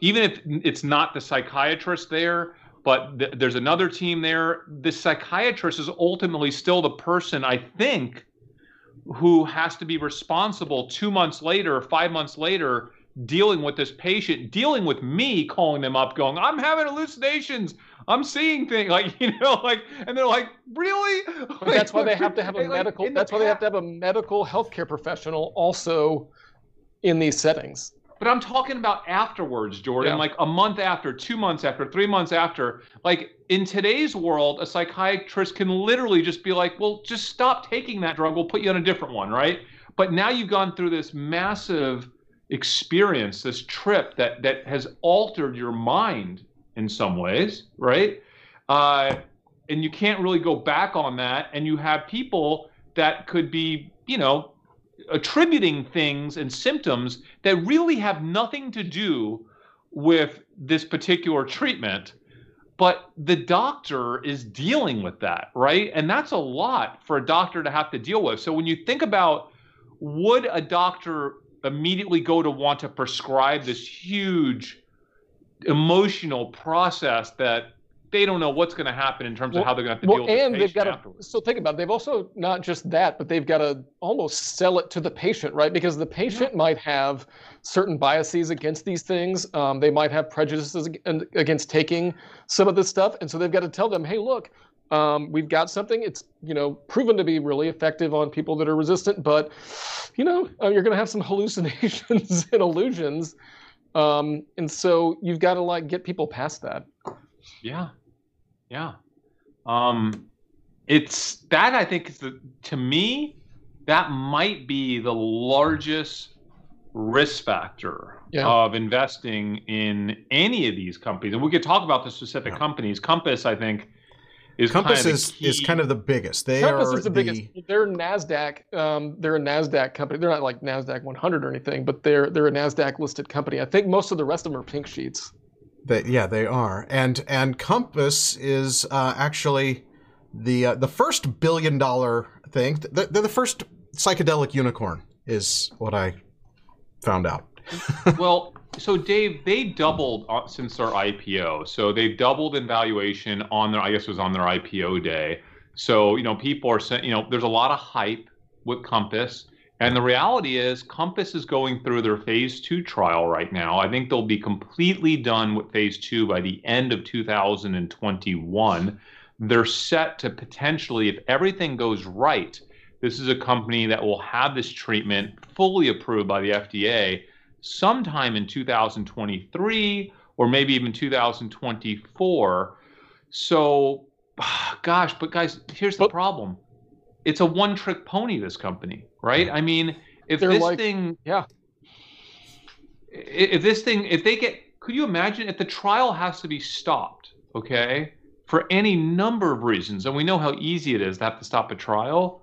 Even if it's not the psychiatrist there, but there's another team there, the psychiatrist is ultimately still the person, I think, who has to be responsible 2 months later, 5 months later, dealing with this patient, dealing with me, calling them up, going, I'm having hallucinations. I'm seeing things like, you know, like, and they're like, really? Like, that's why they have to have a medical, like, that's why they have to have a medical healthcare professional also in these settings. But I'm talking about afterwards, Jordan, like a month after, 2 months after, 3 months after. Like in today's world, a psychiatrist can literally just be like, well, just stop taking that drug. We'll put you on a different one, right? But now you've gone through this massive experience, this trip that has altered your mind in some ways, right? And you can't really go back on that. And you have people that could be, you know, attributing things and symptoms that really have nothing to do with this particular treatment, but the doctor is dealing with that, right? And that's a lot for a doctor to have to deal with. So when you think about, would a doctor immediately go to want to prescribe this huge emotional process that they don't know what's going to happen in terms of how they're going to have to deal with the patient afterwards. So think about it. They've also not just that, but they've got to almost sell it to the patient, right? Because the patient might have certain biases against these things. They might have prejudices against taking some of this stuff. And so they've got to tell them, hey, look, we've got something. It's, you know, proven to be really effective on people that are resistant, but, you know, you're going to have some hallucinations and illusions. And so you've got to, like, get people past that. Yeah. Yeah. It's that, I think, is the, to me, that might be the largest risk factor of investing in any of these companies. And we could talk about the specific companies. Compass, I think, is Compass kind of is kind of the biggest. Compass is the biggest. They're NASDAQ. They're a NASDAQ company. They're not like NASDAQ 100 or anything, but they're a NASDAQ listed company. I think most of the rest of them are pink sheets. They are, and Compass is actually the first $1 billion thing. They're the first psychedelic unicorn, is what I found out. Well, so Dave, they doubled since their IPO. So they've doubled in valuation on their, I guess it was on their IPO day. So, you know, people are saying, you know, there's a lot of hype with Compass. And the reality is Compass is going through their phase 2 trial right now. I think they'll be completely done with phase 2 by the end of 2021. They're set to potentially, if everything goes right, this is a company that will have this treatment fully approved by the FDA sometime in 2023 or maybe even 2024. So, gosh, but guys, here's the problem. it's a one-trick pony, this company, right? Yeah. I mean, if they're this like, thing, yeah, if this thing, if they get, could you imagine if the trial has to be stopped, okay, for any number of reasons, and we know how easy it is to have to stop a trial.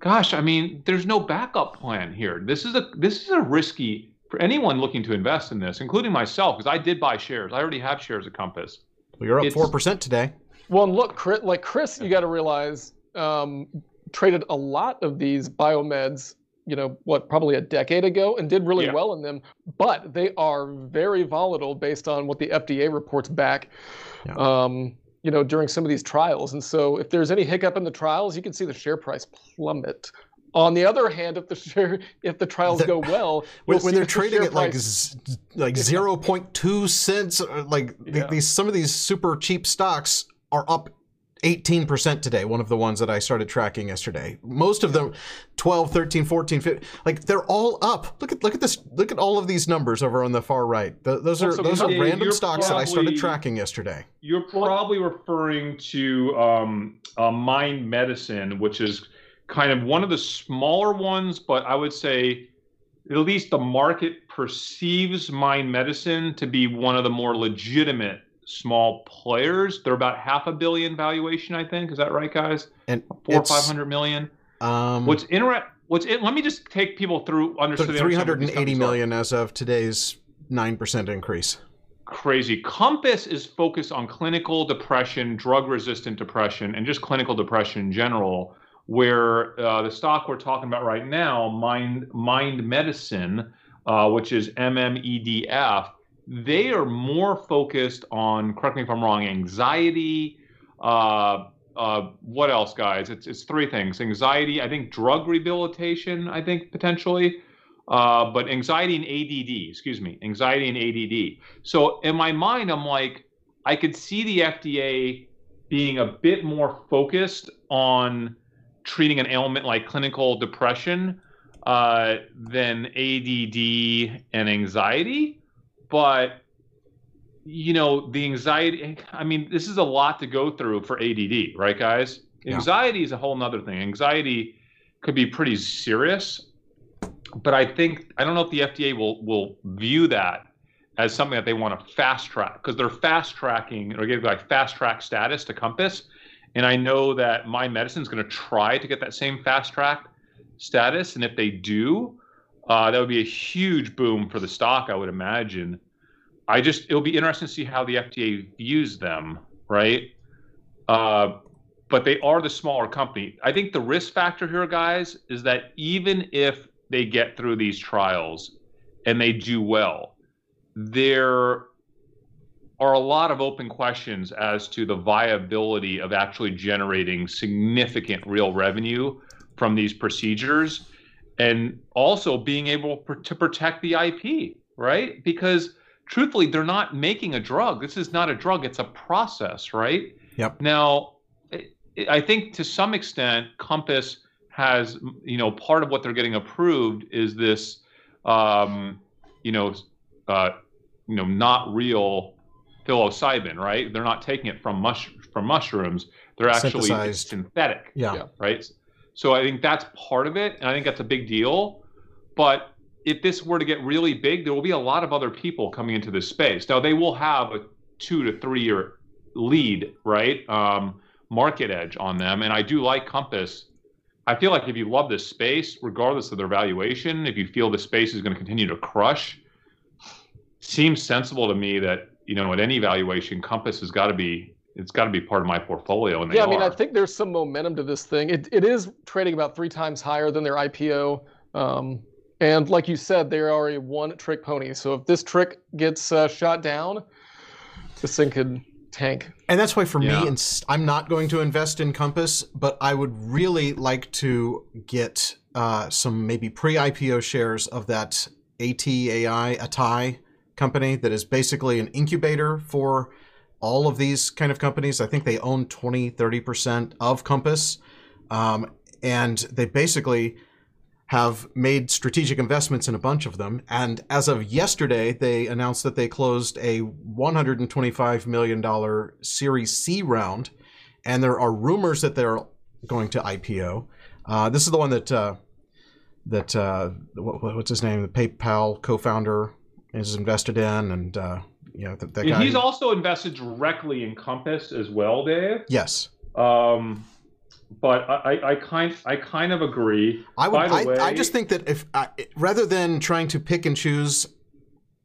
Gosh, I mean, there's no backup plan here. This is a risky for anyone looking to invest in this, including myself, because I did buy shares. I already have shares of Compass. Well, you're up 4% today. Well, and look, Chris, you got to realize traded a lot of these biomeds, you know, what, probably a decade ago, and did really well in them, but they are very volatile based on what the FDA reports back. Yeah. You know, during some of these trials. And so if there's any hiccup in the trials, you can see the share price plummet. On the other hand, if the trials go well, when they're trading at like 0.2 cents, like some of these super cheap stocks are up 18% today. One of the ones that I started tracking yesterday, most of them 12, 13, 14, 15, like they're all up. Look at this. Look at all of these numbers over on the far right. Those are random stocks that I started tracking yesterday. You're probably referring to Mind Medicine, which is kind of one of the smaller ones, but I would say at least the market perceives Mind Medicine to be one of the more legitimate small players. They're about $500 million valuation, I think. Is that right, guys? And 400 or 500 million. Let me just take people through understanding. 380 million as of today's 9% increase. Crazy. Compass is focused on clinical depression, drug-resistant depression, and just clinical depression in general. Where the stock we're talking about right now, Mind Medicine, which is MMEDF. They are more focused on, correct me if I'm wrong, anxiety. What else, guys? It's three things. Anxiety, I think drug rehabilitation, I think potentially. But anxiety and ADD, excuse me, anxiety and ADD. So in my mind, I'm like, I could see the FDA being a bit more focused on treating an ailment like clinical depression than ADD and anxiety. But, you know, the anxiety, I mean, this is a lot to go through for ADD, right, guys? Yeah. Anxiety is a whole nother thing. Anxiety could be pretty serious, but I don't know if the FDA will view that as something that they want to fast track, because they're fast tracking or give like fast track status to Compass. And I know that Mind Medicine's going to try to get that same fast track status. And if they do, that would be a huge boom for the stock, I would imagine. It'll be interesting to see how the FDA views them, right? But they are the smaller company. I think the risk factor here, guys, is that even if they get through these trials and they do well, there are a lot of open questions as to the viability of actually generating significant real revenue from these procedures. And also being able to protect the IP, right? Because truthfully, they're not making a drug. This is not a drug. It's a process, right? Yep. Now, I think to some extent, Compass has, you know, part of what they're getting approved is this, not real psilocybin, right? They're not taking it from mushrooms. They're actually synthetic. Yeah. Right. So I think that's part of it, and I think that's a big deal. But if this were to get really big, there will be a lot of other people coming into this space. Now, they will have a 2 to 3 year lead, right? Market edge on them. And I do like Compass. I feel like if you love this space, regardless of their valuation, if you feel the space is going to continue to crush, seems sensible to me that, you know, at any valuation, Compass has got to be, it's got to be part of my portfolio. And yeah, I think there's some momentum to this thing. It is trading about 3 times higher than their IPO. And like you said, they are a one-trick pony. So if this trick gets shot down, this thing could tank. And that's why for me, I'm not going to invest in Compass, but I would really like to get some maybe pre-IPO shares of that ATAI company that is basically an incubator for all of these kind of companies. I think they own 20, 30% of Compass. And they basically have made strategic investments in a bunch of them. And as of yesterday, they announced that they closed a $125 million Series C round. And there are rumors that they're going to IPO. This is the one that what's his name, the PayPal co-founder is invested in, and you know, that guy. He's also invested directly in Compass as well, Dave. Yes. But I kind of agree. I just think that if rather than trying to pick and choose,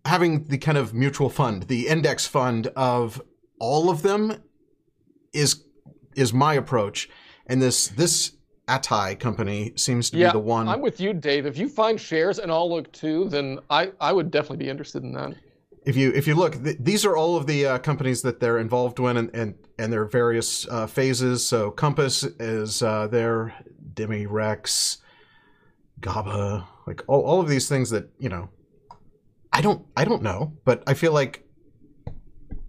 having the kind of mutual fund, the index fund of all of them, is my approach. And this ATAI company seems to be the one. I'm with you, Dave. If you find shares and I'll look too, then I would definitely be interested in that. If you look, these are all of the companies that they're involved in and their various phases. So Compass is there, Demi Rex, GABA, like all of these things that, you know, I don't know, but I feel like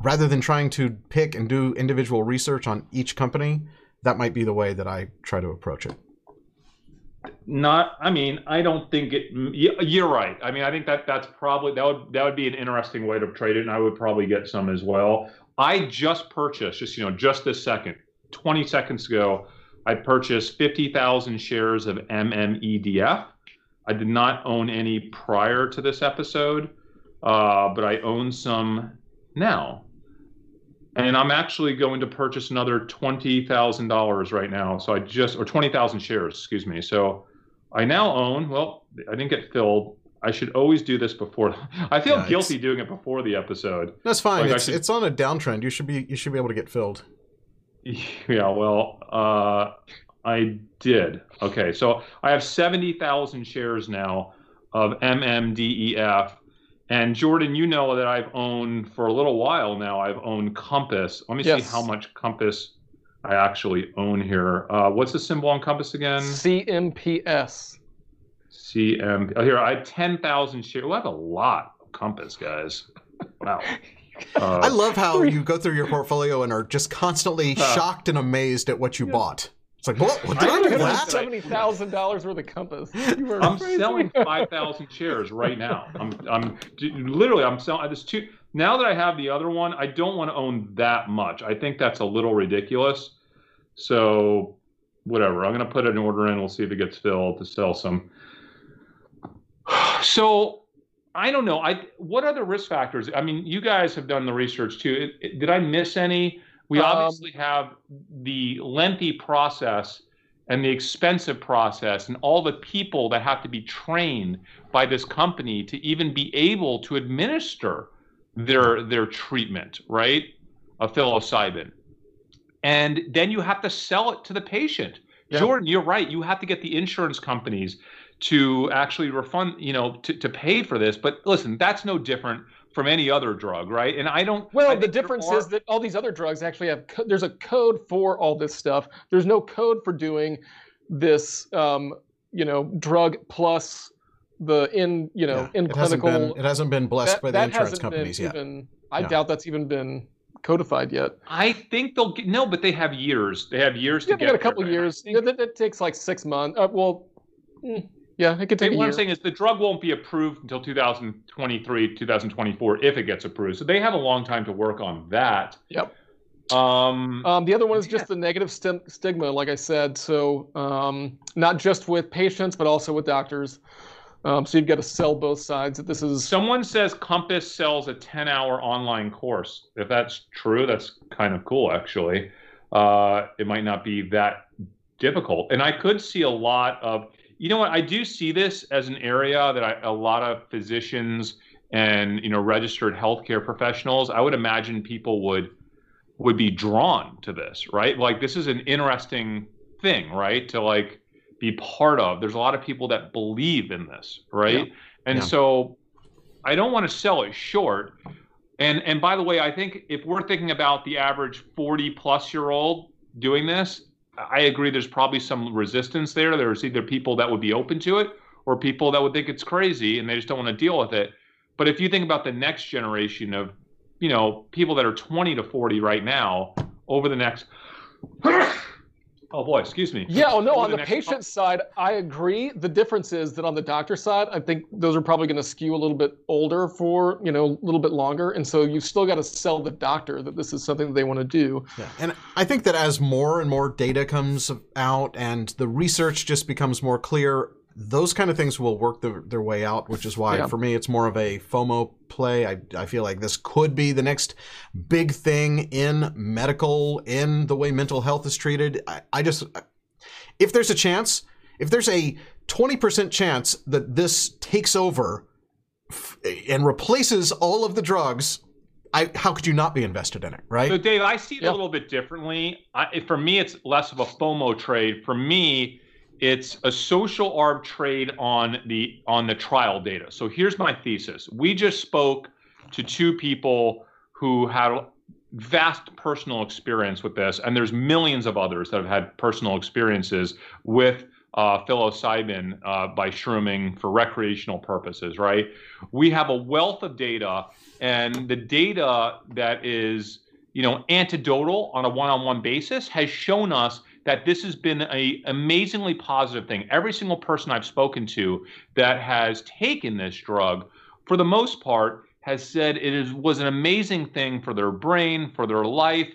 rather than trying to pick and do individual research on each company, that might be the way that I try to approach it. I mean, I don't think it. You're right. I mean, I think that's probably that would be an interesting way to trade it, and I would probably get some as well. I just purchased, just this second, 20 seconds ago, I purchased 50,000 shares of MMEDF. I did not own any prior to this episode, but I own some now, and I'm actually going to purchase another $20,000 right now. So I just, or 20,000 shares, excuse me. So I now own, well, I didn't get filled. I should always do this before. I feel guilty doing it before the episode. That's fine. Like it's on a downtrend. You should be able to get filled. Yeah, well, I did. Okay. So I have 70,000 shares now of MMDEF. And Jordan, you know that I've owned for a little while now. I've owned Compass. Let me see how much Compass I actually own here. What's the symbol on Compass again? CMPS. Here, I have 10,000 shares. Well, that's a lot of Compass, guys. Wow. I love how you go through your portfolio and are just constantly shocked and amazed at what you bought. It's like, what did I do that? $70,000 worth of Compass. I'm selling 5,000 shares right now. I'm literally selling this two. Now that I have the other one, I don't want to own that much. I think that's a little ridiculous. So whatever, I'm going to put an order in. We'll see if it gets filled to sell some. So I don't know. What other risk factors? I mean, you guys have done the research too. Did I miss any? We obviously have the lengthy process and the expensive process and all the people that have to be trained by this company to even be able to administer their treatment, right, of psilocybin. And then you have to sell it to the patient. Yeah. Jordan, you're right. You have to get the insurance companies to actually refund, to pay for this. But listen, that's no different from any other drug, right? And I don't. Well, the difference is that all these other drugs actually have. There's a code for all this stuff. There's no code for doing this, drug plus the in clinical. It hasn't been blessed by the insurance companies yet. I doubt that's even been codified yet. I think they'll get, no, but they have years. They have years to get. They've got a couple years. It takes like 6 months. Yeah, it could take a year. What I'm saying is the drug won't be approved until 2023, 2024, if it gets approved. So they have a long time to work on that. Yep. The other one is just the negative stigma, like I said. So not just with patients, but also with doctors. So you've got to sell both sides. That this is. Someone says Compass sells a 10-hour online course. If that's true, that's kind of cool, actually. It might not be that difficult. And I could see a lot of. You know what? I do see this as an area that a lot of physicians and registered healthcare professionals. I would imagine people would be drawn to this, right? Like this is an interesting thing, right? To like be part of. There's a lot of people that believe in this, right? Yeah. And so I don't want to sell it short. And by the way, I think if we're thinking about the average 40-plus-year-old doing this. I agree there's probably some resistance there. There's either people that would be open to it or people that would think it's crazy and they just don't want to deal with it. But if you think about the next generation of, people that are 20 to 40 right now over the next Oh boy, excuse me. Yeah, oh no, on the patient side, I agree. The difference is that on the doctor side, I think those are probably going to skew a little bit older for, you know, a little bit longer. And so you've still got to sell the doctor that this is something that they want to do. Yeah. And I think that as more and more data comes out and the research just becomes more clear, those kind of things will work their way out, which is why, yeah, for me, it's more of a FOMO play. I feel like this could be the next big thing in medical, in the way mental health is treated. If there's a chance, if there's a 20% chance that this takes over and replaces all of the drugs, how could you not be invested in it, right? So, Dave, I see it, yeah, a little bit differently. For me, it's less of a FOMO trade. For me, it's a social arb trade on the trial data. So here's my thesis. We just spoke to two people who had vast personal experience with this, and there's millions of others that have had personal experiences with psilocybin by shrooming for recreational purposes, right? We have a wealth of data, and the data that is, you know, anecdotal on a one-on-one basis has shown us that this has been an amazingly positive thing. Every single person I've spoken to that has taken this drug, for the most part, has said it was an amazing thing for their brain, for their life,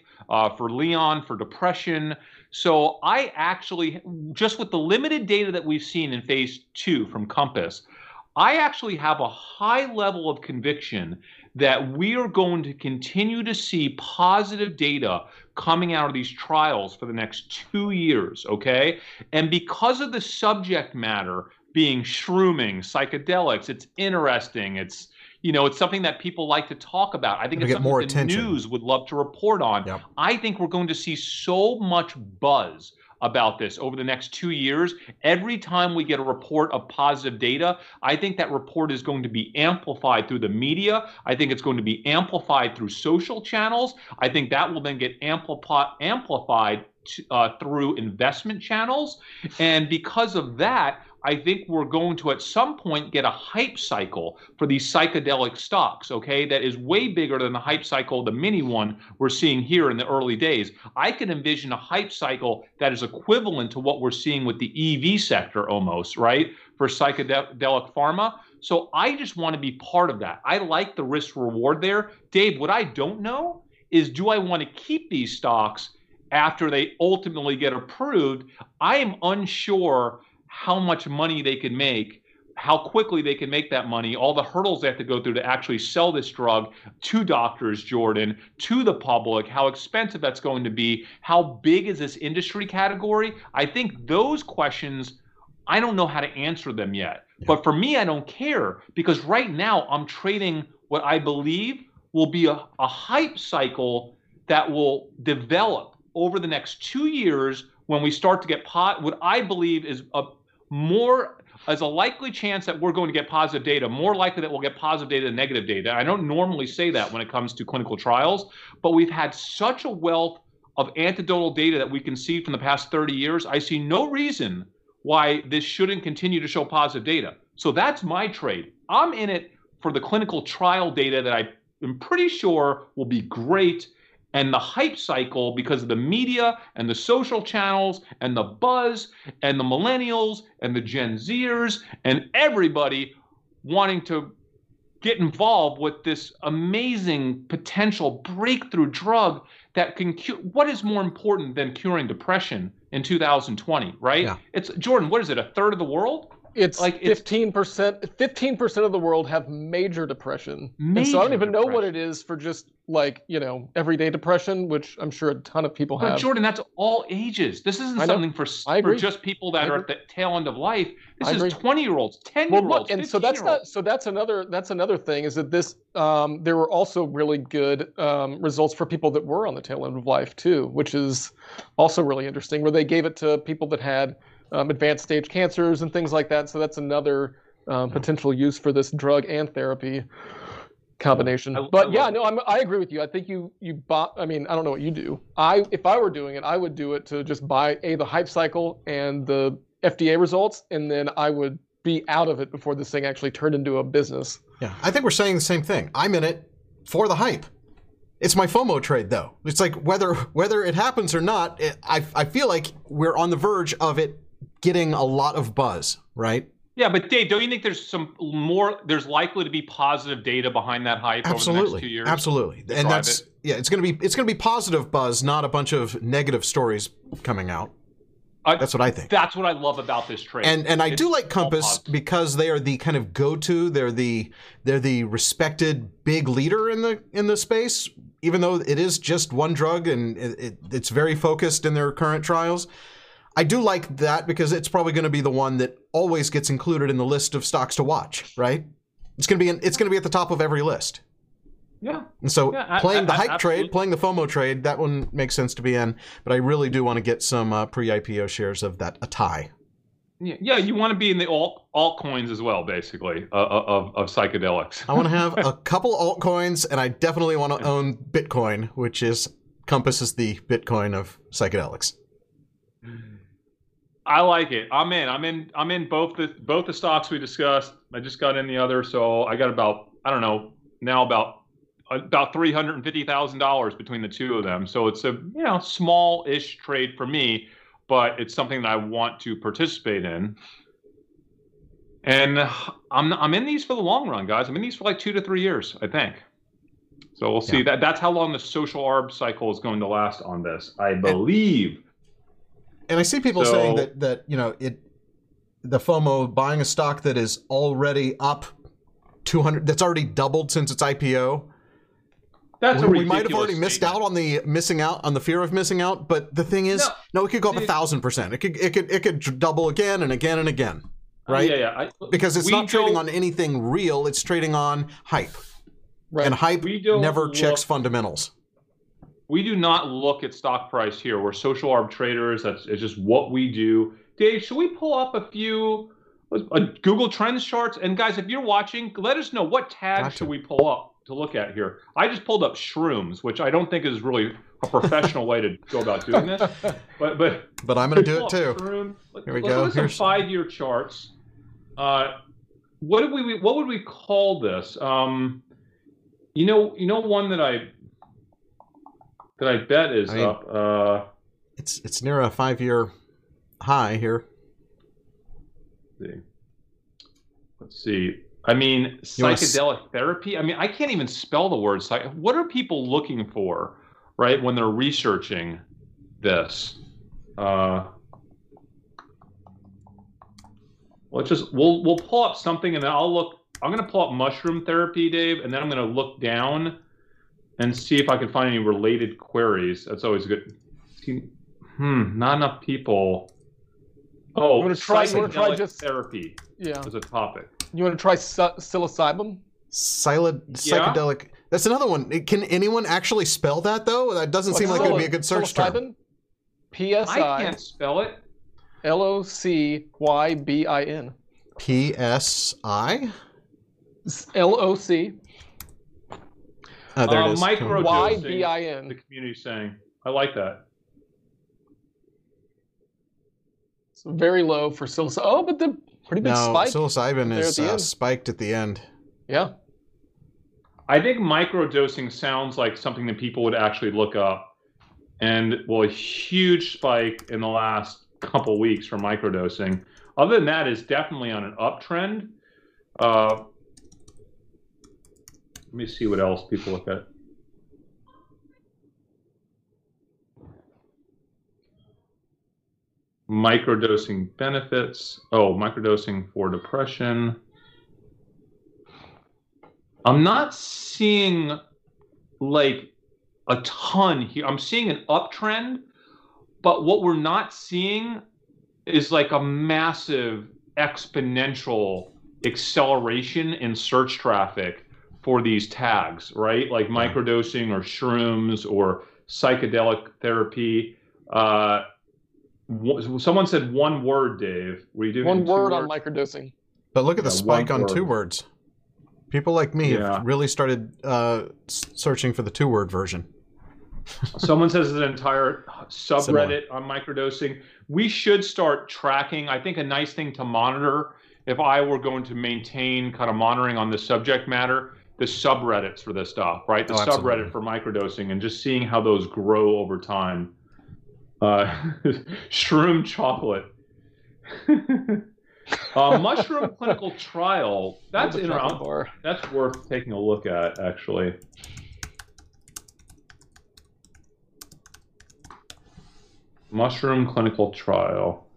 for Leon, for depression. So I actually, just with the limited data that we've seen in phase 2 from Compass, I actually have a high level of conviction that we are going to continue to see positive data coming out of these trials for the next 2 years, okay? And because of the subject matter being shrooming, psychedelics, it's interesting, it's, you know, it's something that people like to talk about. I think it's something the news would love to report on. Yep. I think we're going to see so much buzz about this over the next 2 years. Every time we get a report of positive data, I think that report is going to be amplified through the media. I think it's going to be amplified through social channels. I think that will then get amplified through investment channels. And because of that, I think we're going to at some point get a hype cycle for these psychedelic stocks, okay, that is way bigger than the hype cycle, the mini one we're seeing here in the early days. I can envision a hype cycle that is equivalent to what we're seeing with the EV sector almost, right, for psychedelic pharma. So I just want to be part of that. I like the risk reward there. Dave, what I don't know is, do I want to keep these stocks after they ultimately get approved? I am unsure how much money they can make, how quickly they can make that money, all the hurdles they have to go through to actually sell this drug to doctors, Jordan, to the public, how expensive that's going to be, how big is this industry category? I think those questions, I don't know how to answer them yet. Yeah. But for me, I don't care, because right now I'm trading what I believe will be a hype cycle that will develop over the next 2 years when we start to get what I believe is a likely chance that we're going to get positive data, more likely that we'll get positive data than negative data. I don't normally say that when it comes to clinical trials, but we've had such a wealth of anecdotal data that we can see from the past 30 years. I see no reason why this shouldn't continue to show positive data. So that's my trade. I'm in it for the clinical trial data that I am pretty sure will be great, and the hype cycle because of the media and the social channels and the buzz and the millennials and the Gen Zers and everybody wanting to get involved with this amazing potential breakthrough drug that can cure. What is more important than curing depression in 2020, right? Yeah. It's, Jordan, what is it, a third of the world? It's like 15%. 15% of the world have major depression. And so I don't even know what it is for just, like, you know, everyday depression, which I'm sure a ton of people have. But Jordan, that's all ages. This isn't something for just people that are at the tail end of life. This is 20-year-olds, 10-year-olds, 15-year-olds. And so that's not. So that's another thing is that this there were also really good results for people that were on the tail end of life too, which is also really interesting, where they gave it to people that had advanced stage cancers and things like that. So that's another potential use for this drug and therapy combination. But yeah, no, I agree with you. I think you bought, I mean, I don't know what you do. If I were doing it, I would do it to just buy the hype cycle and the FDA results, and then I would be out of it before this thing actually turned into a business. Yeah, I think we're saying the same thing. I'm in it for the hype. It's my FOMO trade, though. It's like whether it happens or not, I feel like we're on the verge of it getting a lot of buzz, right? Yeah, but Dave, don't you think there's some more? There's likely to be positive data behind that hype over the next 2 years. Absolutely, and that's it's gonna be positive buzz, not a bunch of negative stories coming out. That's what I think. That's what I love about this trade. And I do like Compass because they are the kind of go-to. They're the respected big leader in the space, even though it is just one drug and it's very focused in their current trials. I do like that because it's probably going to be the one that always gets included in the list of stocks to watch, right? It's going to be at the top of every list. Yeah. And so playing the hype trade, playing the FOMO trade, that one makes sense to be in. But I really do want to get some pre-IPO shares of that ATAI. Yeah, you want to be in the altcoins as well, basically, of psychedelics. I want to have a couple altcoins, and I definitely want to own Bitcoin, which is Compass is the Bitcoin of psychedelics. I like it. I'm in both the stocks we discussed. I just got in the other, so I got about about $350,000 between the two of them. So it's a small-ish trade for me, but it's something that I want to participate in. And I'm in these for the long run, guys. I'm in these for like 2 to 3 years, I think. So we'll see. Yeah. That's how long the social arb cycle is going to last on this, I believe. And I see people saying that the FOMO, buying a stock that is already up 200, that's already doubled since its IPO. That's we might have already missed out on the fear of missing out, but the thing is, no, it could go up 1,000%. It could double again and again and again, right? Because it's not trading on anything real; it's trading on hype, right? And hype never checks fundamentals. We do not look at stock price here. We're social arb traders. It's just what we do. Dave, should we pull up a few Google Trends charts? And guys, if you're watching, let us know what tabs should we pull up to look at here. I just pulled up shrooms, which I don't think is really a professional way to go about doing this. But I'm going to do it too. Shrooms. Here we go. Look at some five-year charts. What would we call this? One that I bet is up. It's near a five-year high here. Let's see. I mean, psychedelic therapy. I mean, I can't even spell the word psych. What are people looking for, right, when they're researching this? We'll pull up something, and then I'll look. I'm gonna pull up mushroom therapy, Dave, and then I'm gonna look down and see if I can find any related queries. That's always good. Not enough people. Oh, I'm gonna try just therapy. Yeah, as a topic. You want to try psilocybin? Psychedelic. Yeah. That's another one. Can anyone actually spell that, though? That doesn't seem like it would be a good search term. P-S-I. I can't spell it. L-O-C-Y-B-I-N. P-S-I? L-O-C. Oh, there it is. Y-B-I-N. The community's saying. I like that. It's very low for psilocybin. Oh, but the... Pretty big spike. Psilocybin is spiked at the end. Yeah. I think microdosing sounds like something that people would actually look up. And, well, a huge spike in the last couple weeks for microdosing. Other than that, it's definitely on an uptrend. Let me see what else people look at. Microdosing benefits. Oh, microdosing for depression. I'm not seeing like a ton here. I'm seeing an uptrend, but what we're not seeing is like a massive exponential acceleration in search traffic for these tags, right? Like microdosing or shrooms or psychedelic therapy. Someone said one word, Dave. One word on microdosing. But look at the spike on two words. People like me have really started searching for the two-word version. Someone says an entire subreddit on microdosing. We should start tracking. I think a nice thing to monitor, if I were going to maintain kind of monitoring on this subject matter, the subreddits for this stuff, right? The subreddit for microdosing, and just seeing how those grow over time. Shroom chocolate. Mushroom clinical trial. That's interesting. That's worth taking a look at, actually. Mushroom clinical trial.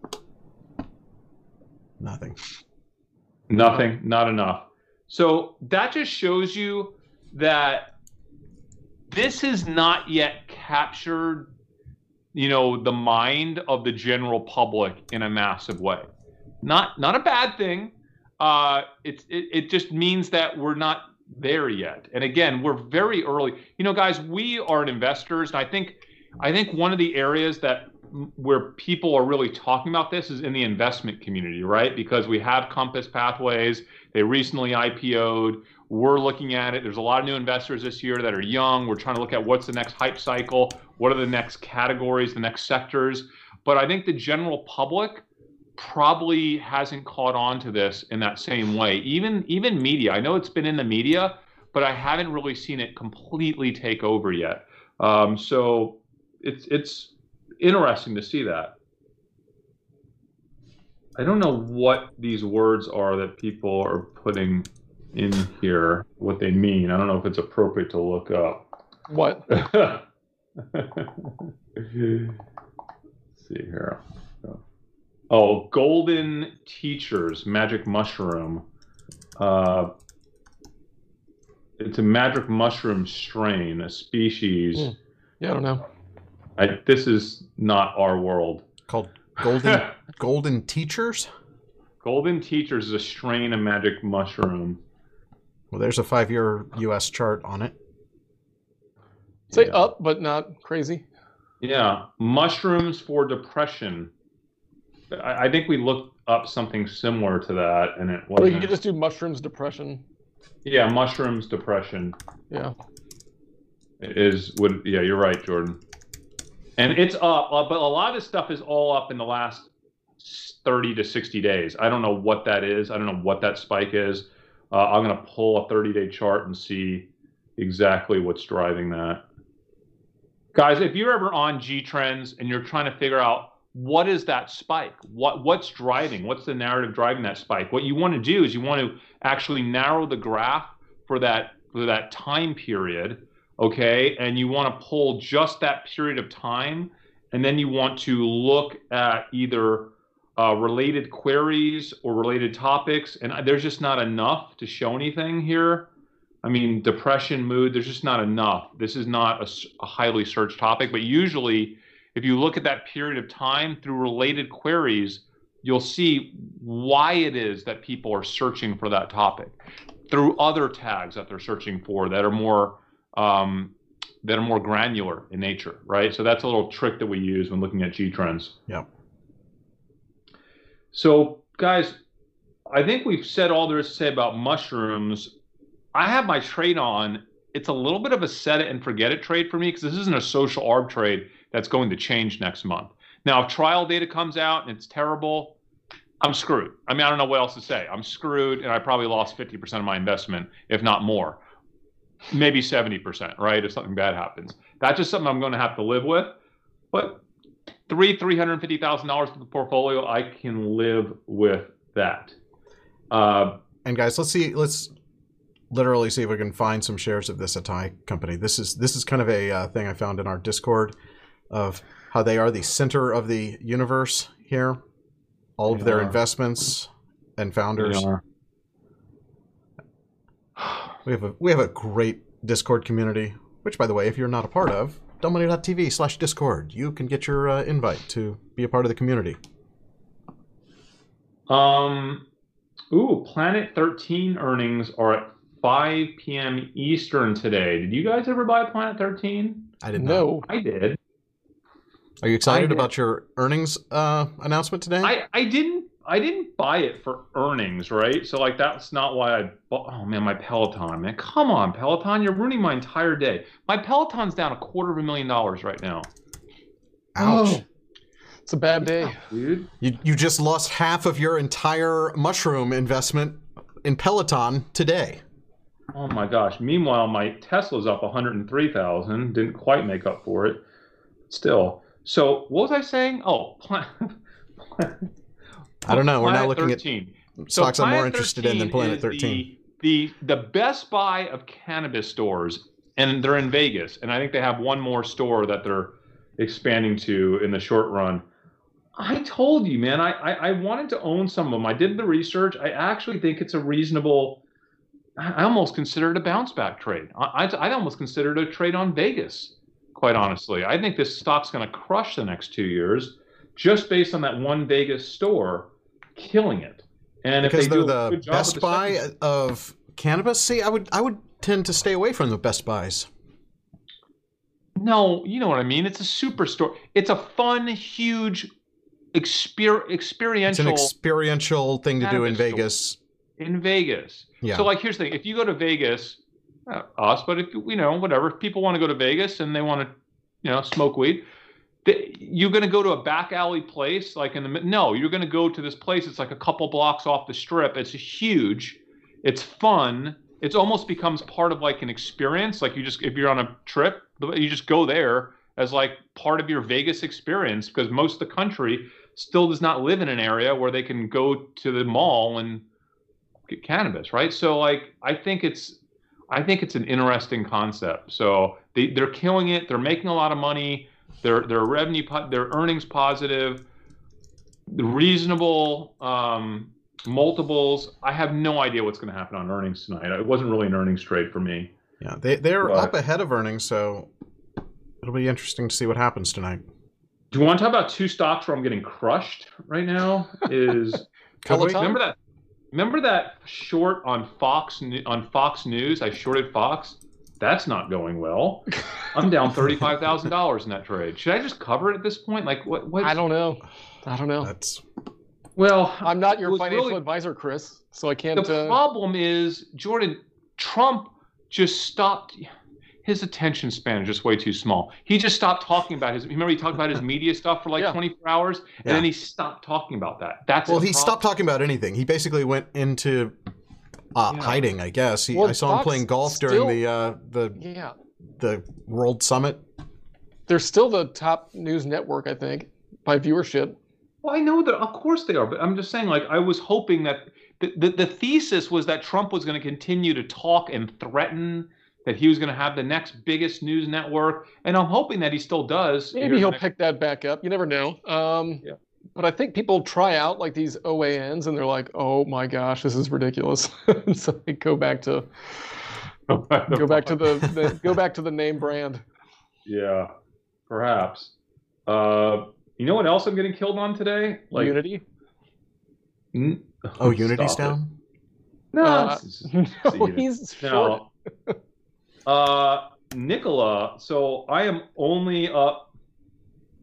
Nothing. Not enough. So that just shows you that this is not yet captured, you know, the mind of the general public in a massive way. Not a bad thing. It just means that we're not there yet. And again, we're very early. You know, guys, we are investors, and I think one of the areas that where people are really talking about this is in the investment community, right? Because we have Compass Pathways. They recently IPO'd. We're looking at it. There's a lot of new investors this year that are young. We're trying to look at what's the next hype cycle. What are the next categories, the next sectors? But I think the general public probably hasn't caught on to this in that same way. Even media. I know it's been in the media, but I haven't really seen it completely take over yet. So it's interesting to see that. I don't know what these words are that people are putting in here, what they mean. I don't know if it's appropriate to look up. What? Let's see here. Oh, golden teachers, magic mushroom. It's a magic mushroom strain, a species. Yeah, I don't know. This is not our world. Called golden teachers? Golden teachers is a strain of magic mushroom. Well, there's a 5-year U.S. chart on it. Say up, but not crazy. Yeah. Mushrooms for depression. I think we looked up something similar to that, and it wasn't. Or you could just do mushrooms depression. Yeah, mushrooms depression. Yeah. It is. Yeah, you're right, Jordan. And it's up, but a lot of this stuff is all up in the last 30 to 60 days. I don't know what that is. I don't know what that spike is. I'm going to pull a 30-day chart and see exactly what's driving that. Guys, if you're ever on G Trends and you're trying to figure out what is that spike, what's driving, what's the narrative driving that spike, what you want to do is you want to actually narrow the graph for that time period. Okay, and you want to pull just that period of time, and then you want to look at either related queries or related topics, and there's just not enough to show anything here. I mean, depression, mood, there's just not enough. This is not a highly searched topic, but usually if you look at that period of time through related queries, you'll see why it is that people are searching for that topic through other tags that they're searching for that are more granular in nature, right? So that's a little trick that we use when looking at G Trends. Yeah. So guys, I think we've said all there is to say about mushrooms. I have my trade on. It's a little bit of a set it and forget it trade for me, because this isn't a social arb trade that's going to change next month. Now, if trial data comes out and it's terrible, I'm screwed. I mean, I don't know what else to say. I'm screwed, and I probably lost 50% of my investment, if not more. Maybe 70%, right? If something bad happens, that's just something I'm going to have to live with. But $350,000 of the portfolio, I can live with that. And guys, let's literally see if we can find some shares of this ATAI company. This is kind of a thing I found in our Discord of how they are the center of the universe here. All of their investments and founders. We have a great Discord community, which, by the way, if you're not a part of, DumbMoney.tv/Discord, you can get your invite to be a part of the community. Ooh, Planet 13 earnings are at 5 p.m. Eastern today. Did you guys ever buy Planet 13? I didn't know. I did. Are you excited about your earnings announcement today? I didn't buy it for earnings, right? So, like, that's not why I bought. Oh, man, my Peloton, man. Come on, Peloton. You're ruining my entire day. My Peloton's down $250,000 right now. Ouch. Oh, it's a bad day. Ouch, dude. You just lost half of your entire mushroom investment in Peloton today. Oh my gosh. Meanwhile, my Tesla's up 103,000. Didn't quite make up for it still. So what was I saying? Oh, I don't know. We're now looking 13. At stocks so I'm more interested in than Planet 13. The Best Buy of cannabis stores, and they're in Vegas. And I think they have one more store that they're expanding to in the short run. I told you, man, I wanted to own some of them. I did the research. I actually think it's a reasonable, I almost consider it a bounce back trade. I almost consider it a trade on Vegas, quite honestly. I think this stock's going to crush the next 2 years just based on that one Vegas store killing it. And because if they do the Best Buy of cannabis, see, I would tend to stay away from the Best Buys. No, you know what I mean. It's a superstore. It's a fun, huge experiential. It's an experiential thing to do in Vegas. In Vegas. Yeah. So, like, here's the thing. If you go to Vegas, not us, but if, you know, whatever, if people want to go to Vegas and they want to, you know, smoke weed, you're going to go to a back alley place, like in the, no, you're going to go to this place. It's like a couple blocks off the strip. It's huge. It's fun. It almost becomes part of like an experience. Like you just, if you're on a trip, you just go there as like part of your Vegas experience, because most of the country still does not live in an area where they can go to the mall and get cannabis, right? So like, I think it's an interesting concept. So they're killing it. They're making a lot of money. Their revenue, their earnings positive, reasonable multiples. I have no idea what's going to happen on earnings tonight. It wasn't really an earnings trade for me. Yeah, they're up ahead of earnings, so it'll be interesting to see what happens tonight. Do you want to talk about two stocks where I'm getting crushed right now? Is Peloton? Remember that short on Fox News? I shorted Fox. That's not going well. I'm down $35,000 in that trade. Should I just cover it at this point? Like what? I don't know. That's... Well, I'm not your financial advisor, Chris, so I can't. The problem is, Jordan, Trump just stopped. His attention span is just way too small. He just stopped talking about his. Remember, he talked about his media stuff for like 24 hours, and then he stopped talking about that. That's well, he stopped talking about anything. He basically went into. Hiding, I guess. I saw Fox him playing golf during the World Summit. They're still the top news network, I think, by viewership. Well, I know that, of course they are, but I'm just saying, like, I was hoping that the thesis was that Trump was going to continue to talk and threaten that he was going to have the next biggest news network, and I'm hoping that he still does. Maybe he'll pick that back up. You never know. Yeah. But I think people try out like these OANs and they're like, oh my gosh, this is ridiculous. So they go back to the name brand. Yeah, perhaps. You know what else I'm getting killed on today? Like, Unity. Unity's down? No, he's short. Nikola. So I am only up.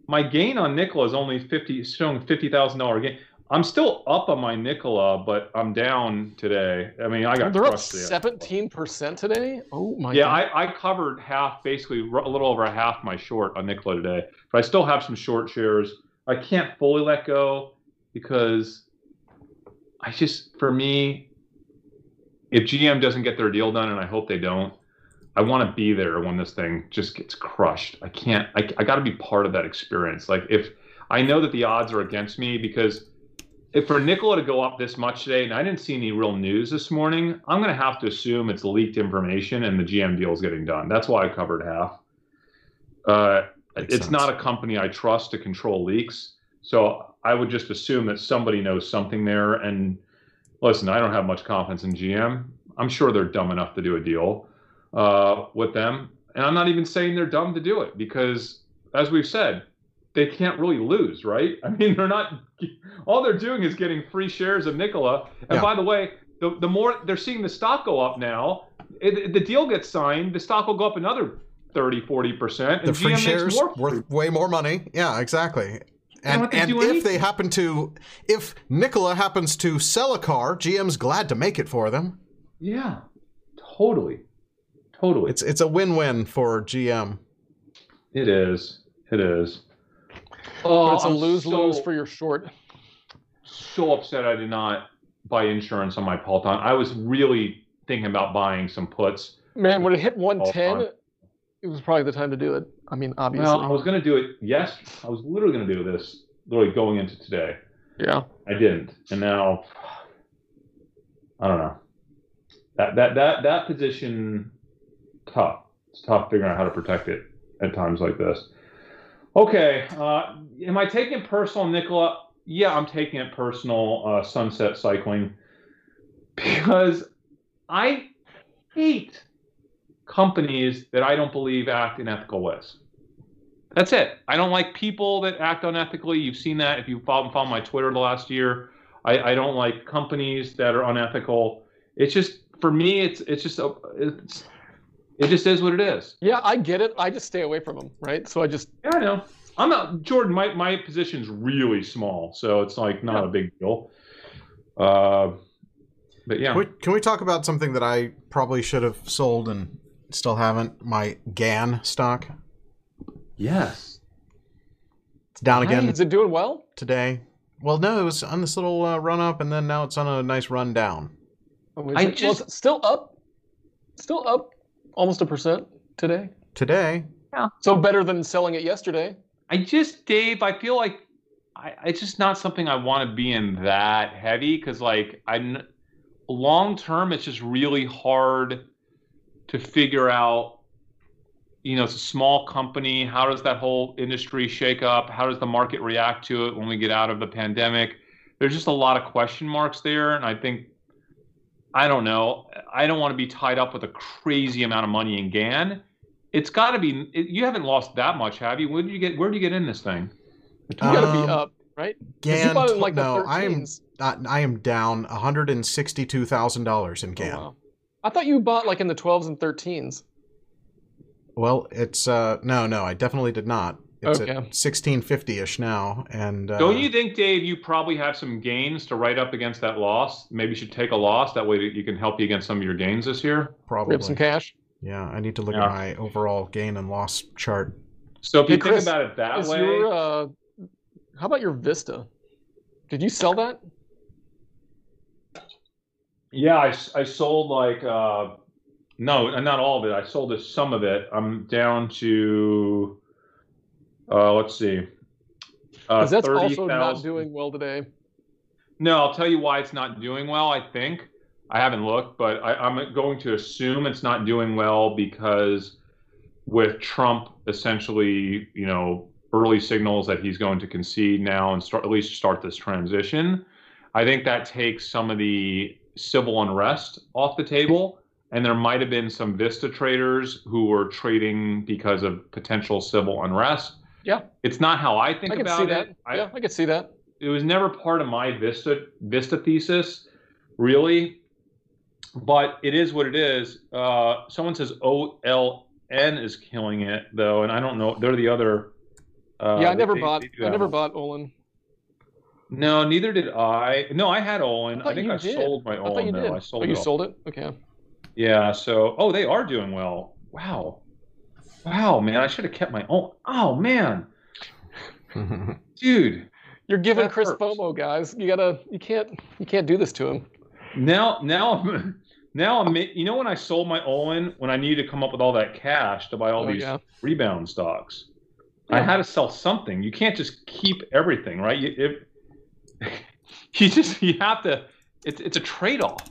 My gain on Nikola is only showing $50,000 gain. I'm still up on my Nikola, but I'm down today. I mean, I got they're crushed. They're up 17% today? Oh, my God. Yeah, I covered half, basically a little over half my short on Nikola today. But I still have some short shares. I can't fully let go because I just, for me, if GM doesn't get their deal done, and I hope they don't, I want to be there when this thing just gets crushed. I can't. I got to be part of that experience. Like if I know that the odds are against me, because if for Nikola to go up this much today, and I didn't see any real news this morning, I'm going to have to assume it's leaked information and the GM deal is getting done. That's why I covered half. It's not a company I trust to control leaks, so I would just assume that somebody knows something there. And listen, I don't have much confidence in GM. I'm sure they're dumb enough to do a deal with them. And I'm not even saying they're dumb to do it, because as we've said, they can't really lose, right? I mean, they're not, all they're doing is getting free shares of Nikola. And by the way, the more they're seeing the stock go up now, the deal gets signed, the stock will go up another 30-40%. The free shares worth way more money. Yeah, exactly. And if they happen to, if Nikola happens to sell a car, GM's glad to make it for them. Yeah, totally. Totally. It's a win-win for GM. It is. It is. Oh, but it's a lose-lose for your short. So upset I did not buy insurance on my Peloton. I was really thinking about buying some puts. Man, when it hit 110, it was probably the time to do it. I mean, obviously. Well, I was going to do it. Yes, I was literally going to do this, literally going into today. Yeah. I didn't, and now I don't know. That position, tough. It's tough figuring out how to protect it at times like this. Okay, am I taking it personal, Nikola? Yeah, I'm taking it personal. Sunset cycling, because I hate companies that I don't believe act in ethical ways. That's it. I don't like people that act unethically. You've seen that if you follow my Twitter the last year. I don't like companies that are unethical. It's just, for me, it just is what it is. Yeah, I get it. I just stay away from them, right? So I just... Yeah, I know. I'm not... Jordan, my position's really small, so it's like not a big deal. But yeah. Can we talk about something that I probably should have sold and still haven't? My GAN stock. Yes. It's down again. Is it doing well? Today. Well, no, it was on this little run up, and then now it's on a nice run down. Oh, it's still up. Still up almost 1% today. Today? Yeah. So better than selling it yesterday. Dave, I feel like it's just not something I want to be in that heavy, because like long term, it's just really hard to figure out. You know, it's a small company. How does that whole industry shake up? How does the market react to it when we get out of the pandemic? There's just a lot of question marks there. And I think, I don't know, I don't want to be tied up with a crazy amount of money in GAN. It's got to be, you haven't lost that much, have you? Where did you get in this thing? You got to be up, right? GAN, like no, I am down $162,000 in GAN. Oh, wow. I thought you bought like in the 12s and 13s. Well, it's no, I definitely did not. It's okay. At 1650-ish now, and don't you think, Dave, you probably have some gains to write up against that loss? Maybe you should take a loss. That way, you can help you against some of your gains this year. Probably grab some cash. Yeah, I need to look at my overall gain and loss chart. So if you think about it that way, how about your Vista? Did you sell that? Yeah, I sold like. No, not all of it. I sold some of it. I'm down to, let's see, 30,000. That's also not doing well today. No, I'll tell you why it's not doing well, I think. I haven't looked, but I'm going to assume it's not doing well because with Trump essentially, you know, early signals that he's going to concede now and at least start this transition. I think that takes some of the civil unrest off the table. And there might have been some Vista traders who were trading because of potential civil unrest. Yeah. It's not how I think about it. Yeah, I could see that. It was never part of my Vista thesis, really. But it is what it is. Someone says OLN is killing it, though, and I don't know. They're the other. Yeah, I never bought Olin. No, neither did I. No, I had Olin. I think I sold my Olin, though. I sold it. Oh, you sold it? Okay. Yeah, so, oh, they are doing well. Wow. Wow, man, I should have kept my own. Oh, man. Dude. You're giving Chris FOMO, guys. You can't do this to him. Now, you know when I sold my Olin, when I needed to come up with all that cash to buy all these rebound stocks? Yeah. I had to sell something. You can't just keep everything, right? You have to, it's a trade-off.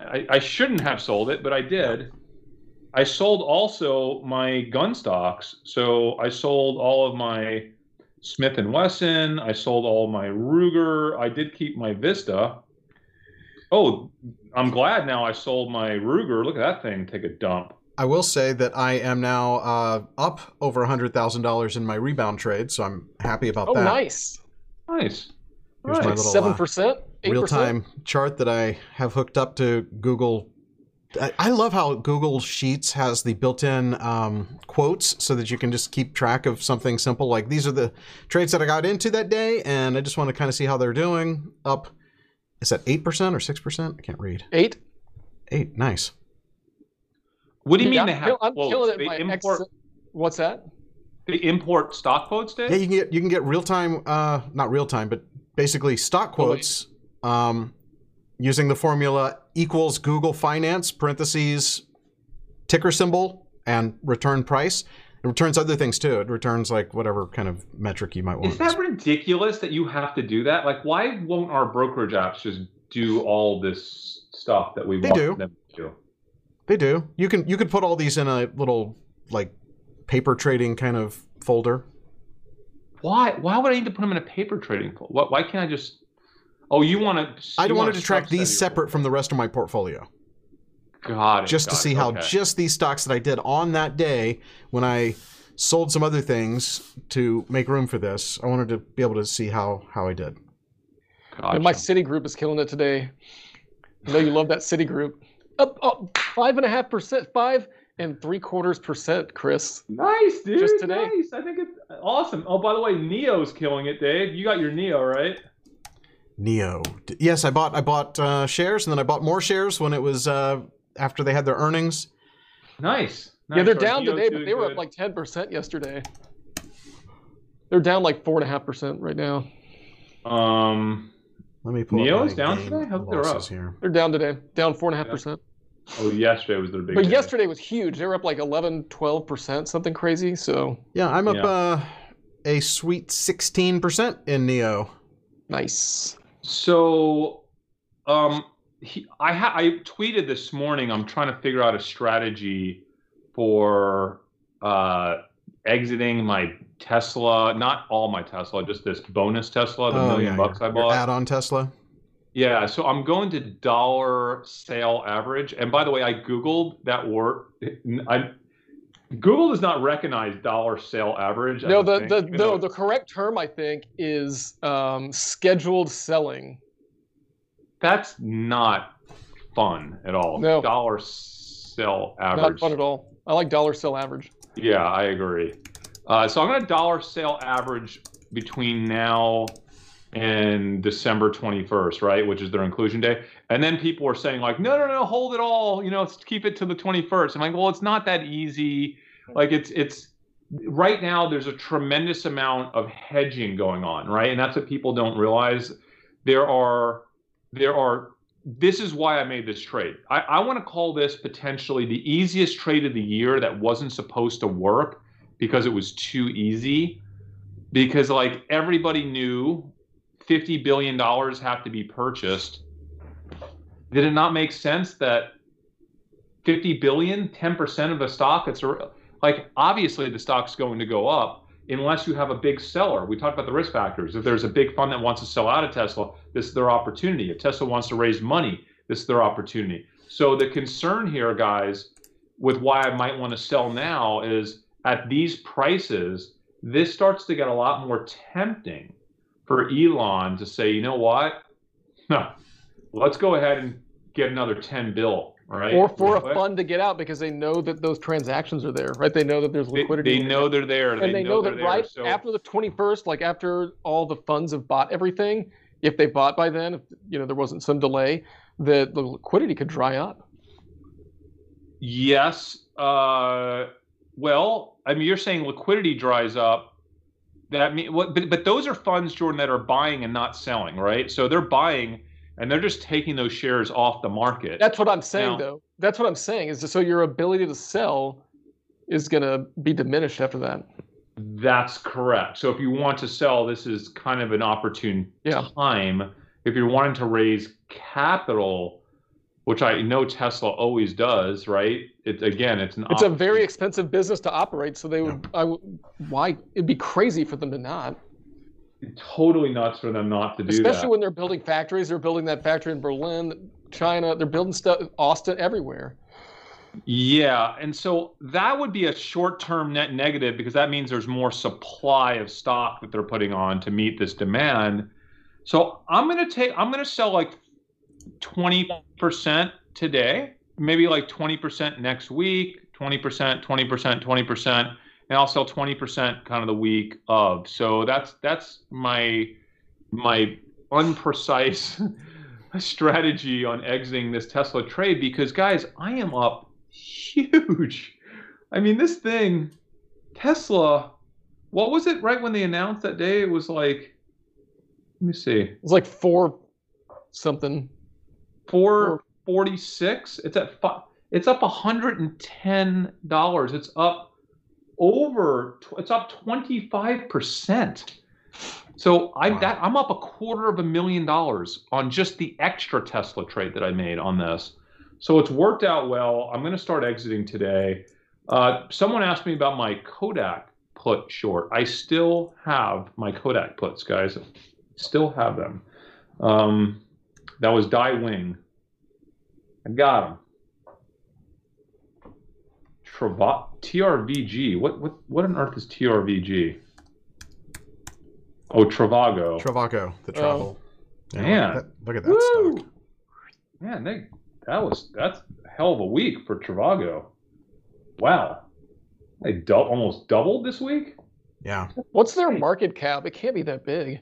I shouldn't have sold it, but I did. I sold also my gun stocks. So I sold all of my Smith & Wesson. I sold all of my Ruger. I did keep my Vista. Oh, I'm glad now I sold my Ruger. Look at that thing take a dump. I will say that I am now up over $100,000 in my rebound trade, so I'm happy about that. Oh, nice. Nice. Here's my little, 7%? Real-time chart that I have hooked up to Google. I love how Google Sheets has the built-in quotes so that you can just keep track of something simple. Like, these are the trades that I got into that day, and I just want to kind of see how they're doing. Up, is that 8% or 6%? I can't read. 8. 8, nice. What do you mean they have quotes? They import... What's that? They import stock quotes, Dave? Yeah, you can get real-time, not real-time, but basically stock quotes... using the formula equals Google Finance, parentheses, ticker symbol, and return price. It returns other things too. It returns like whatever kind of metric you might want. Is that ridiculous that you have to do that? Like, why won't our brokerage apps just do all this stuff that we want them to do? They do. You could put all these in a little like paper trading kind of folder. Why? Why would I need to put them in a paper trading folder? Why can't I just? Oh, you want to? I wanted to track these separate from the rest of my portfolio. Got it. Just to see how just these stocks that I did on that day when I sold some other things to make room for this, I wanted to be able to see how I did. Gotcha. My Citigroup is killing it today. I know you love that Citigroup. Up 5.5%, 5.75%, Chris. Nice, dude. Just today. Nice. I think it's awesome. Oh, by the way, Neo's killing it, Dave. You got your Neo, right? Neo. Yes, I bought shares, and then I bought more shares when it was after they had their earnings. Nice. Yeah, they're down today, but they were up like 10% yesterday. They're down like 4.5% right now. Let me pull. Neo's down today. I hope they're up. They're down today. Down 4.5%. Oh, yesterday was their big. But yesterday was huge. They were up like 11, 12%, something crazy. So yeah, I'm up a sweet 16% in Neo. Nice. So, I tweeted this morning. I'm trying to figure out a strategy for exiting my Tesla. Not all my Tesla, just this bonus Tesla, the $1 million I bought. Add-on Tesla. Yeah. So I'm going to dollar sale average. And by the way, I googled that word. Google does not recognize dollar sale average. No, the correct term I think is scheduled selling. That's not fun at all. No. Dollar sale average. Not fun at all. I like dollar sale average. Yeah, I agree. So I'm going to dollar sale average between now and December 21st, right, which is their inclusion day. And then people are saying like, no, hold it all. You know, let's keep it to the 21st. I'm like, well, it's not that easy. Like it's right now there's a tremendous amount of hedging going on, right? And that's what people don't realize. This is why I made this trade. I want to call this potentially the easiest trade of the year that wasn't supposed to work because it was too easy. Because like everybody knew $50 billion have to be purchased. Did it not make sense that 50 billion, 10% of a stock, it's like obviously the stock's going to go up unless you have a big seller. We talked about the risk factors. If there's a big fund that wants to sell out of Tesla, this is their opportunity. If Tesla wants to raise money, this is their opportunity. So the concern here, guys, with why I might want to sell now is at these prices, this starts to get a lot more tempting for Elon to say, you know what? No. Let's go ahead and get another 10 bill, right? Or for a fund to get out because they know that those transactions are there, right? They know that there's liquidity. They know they're there. And they know that right after the 21st, like after all the funds have bought everything, if they bought by then, if, you know, there wasn't some delay, the liquidity could dry up. Yes. Well, I mean, you're saying liquidity dries up. That mean, but those are funds, Jordan, that are buying and not selling, right? So they're buying. And they're just taking those shares off the market. That's what I'm saying, though. That's what I'm saying is so your ability to sell is going to be diminished after that. That's correct. So if you want to sell, this is kind of an opportune time. If you're wanting to raise capital, which I know Tesla always does, right? It's a very expensive business to operate. So they would. Why? It'd be crazy for them to not. Totally nuts for them not to do that. Especially when they're building factories. They're building that factory in Berlin, China. They're building stuff in Austin, everywhere. Yeah, and so that would be a short-term net negative because that means there's more supply of stock that they're putting on to meet this demand. So I'm going to sell like 20% today, maybe like 20% next week, 20%, 20%, 20%. And I'll sell 20% kind of the week of. So that's my unprecise strategy on exiting this Tesla trade because, guys, I am up huge. I mean, this thing, Tesla, what was it right when they announced that day? It was like, let me see. It was like 4 something. $446. It's at five. It's up $110. It's up over. It's up 25%. So I'm up $250,000 on just the extra Tesla trade that I made on this. So it's worked out well. I'm going to start exiting today. Someone asked me about my Kodak put short. I still have my Kodak puts, guys. Still have them. That was Dai Wing. I got them. TRVG. What on earth is TRVG? Oh, Trivago. Trivago, the travel. Oh, man, look at that stock. Man, that's a hell of a week for Trivago. Wow, they almost doubled this week. Yeah. What's their market cap? It can't be that big.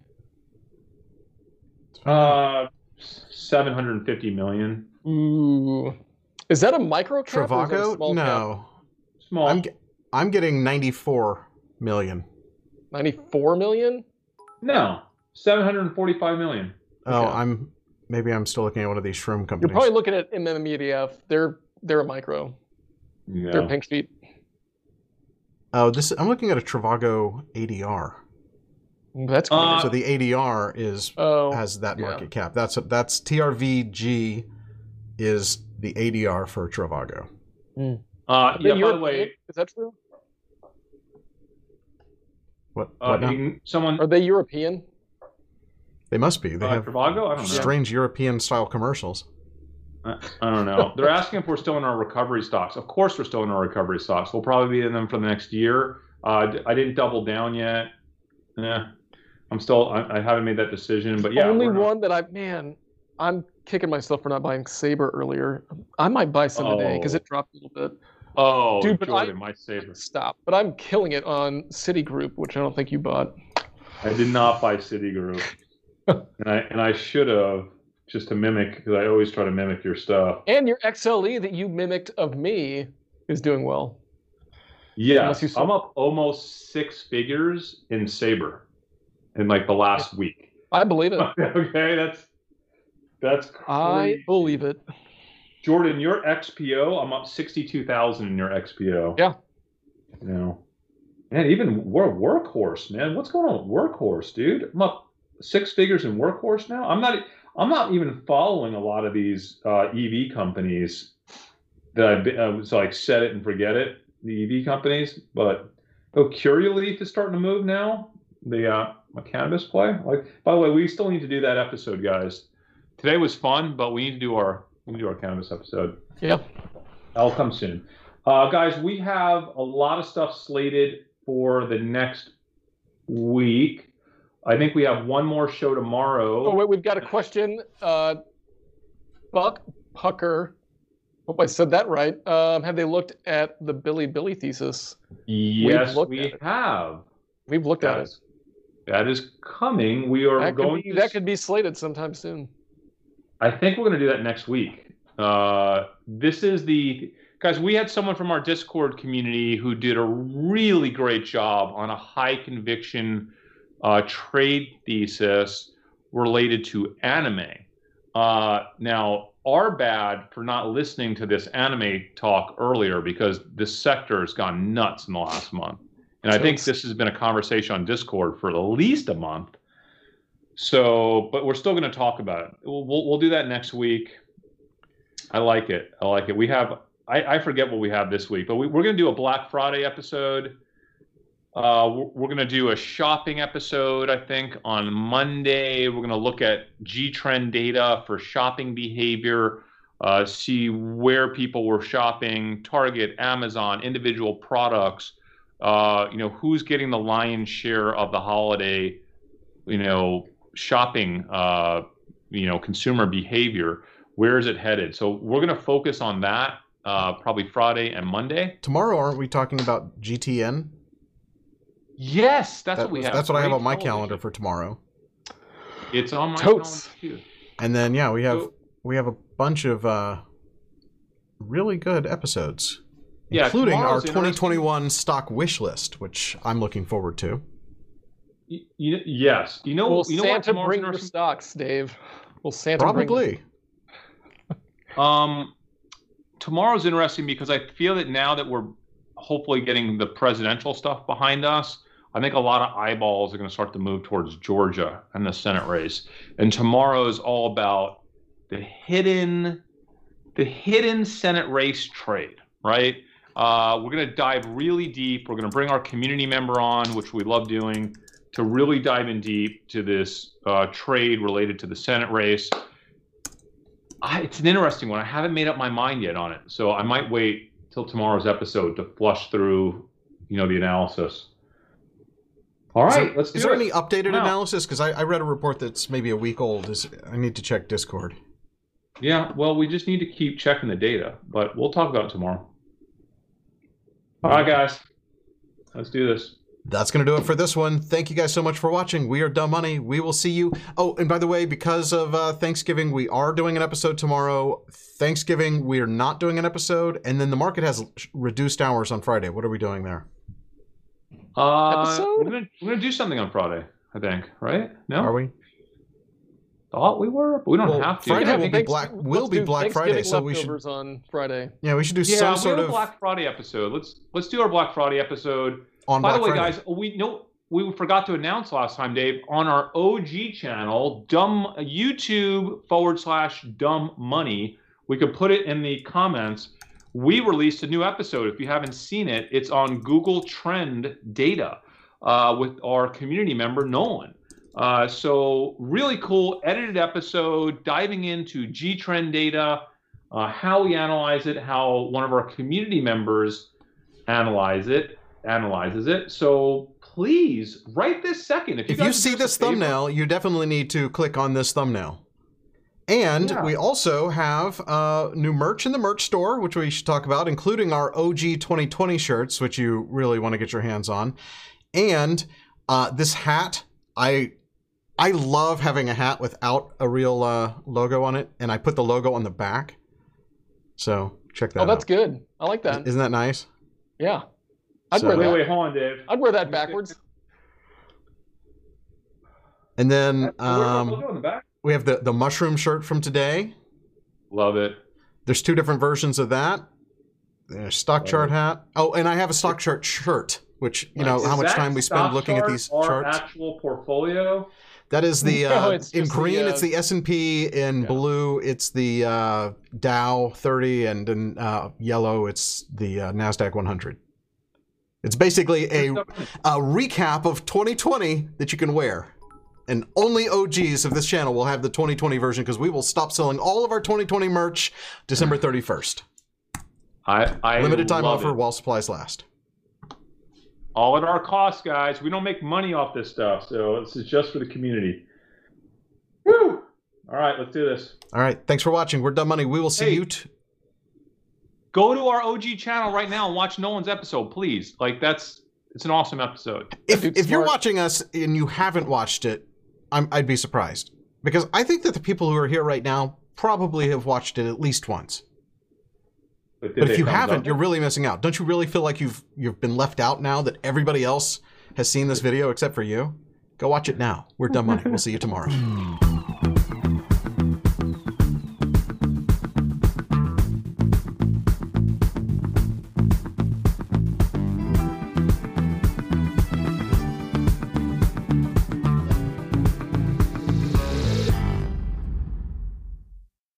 750 million. Ooh. Is that a micro cap? Trivago? Small no. Cap? Small. I'm getting 94 million. 94 million. No, 745 million. Oh, okay. Maybe I'm still looking at one of these shroom companies. You're probably looking at MMEDF. They're a micro. Yeah. They're pink sheet. Oh, I'm looking at a Trivago ADR. That's cool. So the ADR has that market cap. That's TRVG is the ADR for Trivago. Mm. By the way, is that true? Are they European? They must be. They have Trivago? I don't know. Strange European-style commercials. I don't know. They're asking if we're still in our recovery stocks. Of course we're still in our recovery stocks. We'll probably be in them for the next year. I didn't double down yet. I haven't made that decision. But yeah, only one that I'm kicking myself for not buying Sabre earlier. I might buy some today because it dropped a little bit. Oh, dude, my Sabre. Stop. But I'm killing it on Citigroup, which I don't think you bought. I did not buy Citigroup. and I should have, just to mimic, because I always try to mimic your stuff. And your XLE that you mimicked of me is doing well. Yeah, I'm up almost 6 figures in Sabre in like the last week. I believe it. Okay, that's crazy. I believe it. Jordan, your XPO, I'm up 62,000 in your XPO. Yeah. You know, and even Workhorse, man. What's going on with Workhorse, dude? I'm up 6 figures in Workhorse now. I'm not even following a lot of these EV companies that I set it and forget it. The EV companies, but Curia Leaf is starting to move now. The my cannabis play. Like, by the way, we still need to do that episode, guys. Today was fun, but we need to do our cannabis episode. Yeah. That'll come soon. Guys, we have a lot of stuff slated for the next week. I think we have one more show tomorrow. Oh, wait, we've got a question. Buck Pucker. Hope I said that right. Have they looked at the Billy thesis? Yes, we have. We've looked at it. That is coming. We are going to... That could be slated sometime soon. I think we're going to do that next week. This is the... Guys, we had someone from our Discord community who did a really great job on a high conviction trade thesis related to anime. Now, are bad for not listening to this anime talk earlier because this sector has gone nuts in the last month. And I think this has been a conversation on Discord for at least a month. So, but we're still going to talk about it. We'll do that next week. I like it. We have, I forget what we have this week, but we're going to do a Black Friday episode. We're going to do a shopping episode, I think, on Monday. We're going to look at G-Trend data for shopping behavior, see where people were shopping, Target, Amazon, individual products, who's getting the lion's share of the holiday, shopping, consumer behavior. Where is it headed? So we're going to focus on that probably Friday and Monday. Tomorrow, aren't we talking about GTN? Yes, that's what we have. That's what I have on my calendar for tomorrow. It's on my calendar too. And then we have a bunch of really good episodes, including our 2021 stock wish list, which I'm looking forward to. Yes, Will Santa bring your stocks, Dave? Will Santa probably? Tomorrow's interesting because I feel that now that we're hopefully getting the presidential stuff behind us, I think a lot of eyeballs are going to start to move towards Georgia and the Senate race. And tomorrow is all about the hidden Senate race trade, right? We're going to dive really deep. We're going to bring our community member on, which we love doing, to really dive in deep to this trade related to the Senate race. It's an interesting one. I haven't made up my mind yet on it, so I might wait till tomorrow's episode to flush through, the analysis. All right, let's do it. Is there any updated analysis? Because I read a report that's maybe a week old. I need to check Discord. Yeah, well, we just need to keep checking the data, but we'll talk about it tomorrow. All right, guys, let's do this. That's going to do it for this one. Thank you guys so much for watching. We are Dumb Money. We will see you. Oh, and by the way, because of Thanksgiving, we are doing an episode tomorrow. Thanksgiving, we are not doing an episode. And then the market has reduced hours on Friday. What are we doing there? Episode? We're going to do something on Friday, I think. Right? No? Are we? Thought we were, but we don't have to. Friday will be Black Friday, so we should on Friday. Yeah, we should do some sort of Black Friday episode. Let's do our Black Friday episode. By the way, guys, we forgot to announce last time, Dave, on our OG channel, YouTube.com/dumbmoney. We could put it in the comments. We released a new episode. If you haven't seen it, it's on Google Trend data with our community member Nolan. So really cool edited episode diving into G-Trend data, how we analyze it, how one of our community members analyzes it. So please, right this second, if you see this thumbnail, you definitely need to click on this thumbnail. And we also have new merch in the merch store, which we should talk about, including our OG 2020 shirts, which you really want to get your hands on. And this hat, I love having a hat without a real logo on it, and I put the logo on the back. So check that out. Oh, that's good. I like that. Isn't that nice? Yeah. Wait, hold on, Dave. I'd wear that backwards. And then we have the mushroom shirt from today. Love it. There's two different versions of that. There's stock chart hat. Oh, and I have a stock chart shirt, which, how much time we spend looking at these charts. Actual portfolio? That is the, in green, it's the S&P, in blue, it's the Dow 30, and in yellow, it's the NASDAQ 100. It's basically a recap of 2020 that you can wear. And only OGs of this channel will have the 2020 version, because we will stop selling all of our 2020 merch December 31st. Limited time offer while supplies last. All at our cost, guys. We don't make money off this stuff, so this is just for the community. Woo! All right, let's do this. All right, thanks for watching. We're Dumb Money. We will see you. Go to our OG channel right now and watch Nolan's episode, please. Like, it's an awesome episode. If you're watching us and you haven't watched it, I'd be surprised, because I think that the people who are here right now probably have watched it at least once. But if you haven't, you're really missing out. Don't you really feel like you've been left out now that everybody else has seen this video except for you? Go watch it now. We're Dumb Money. We'll see you tomorrow.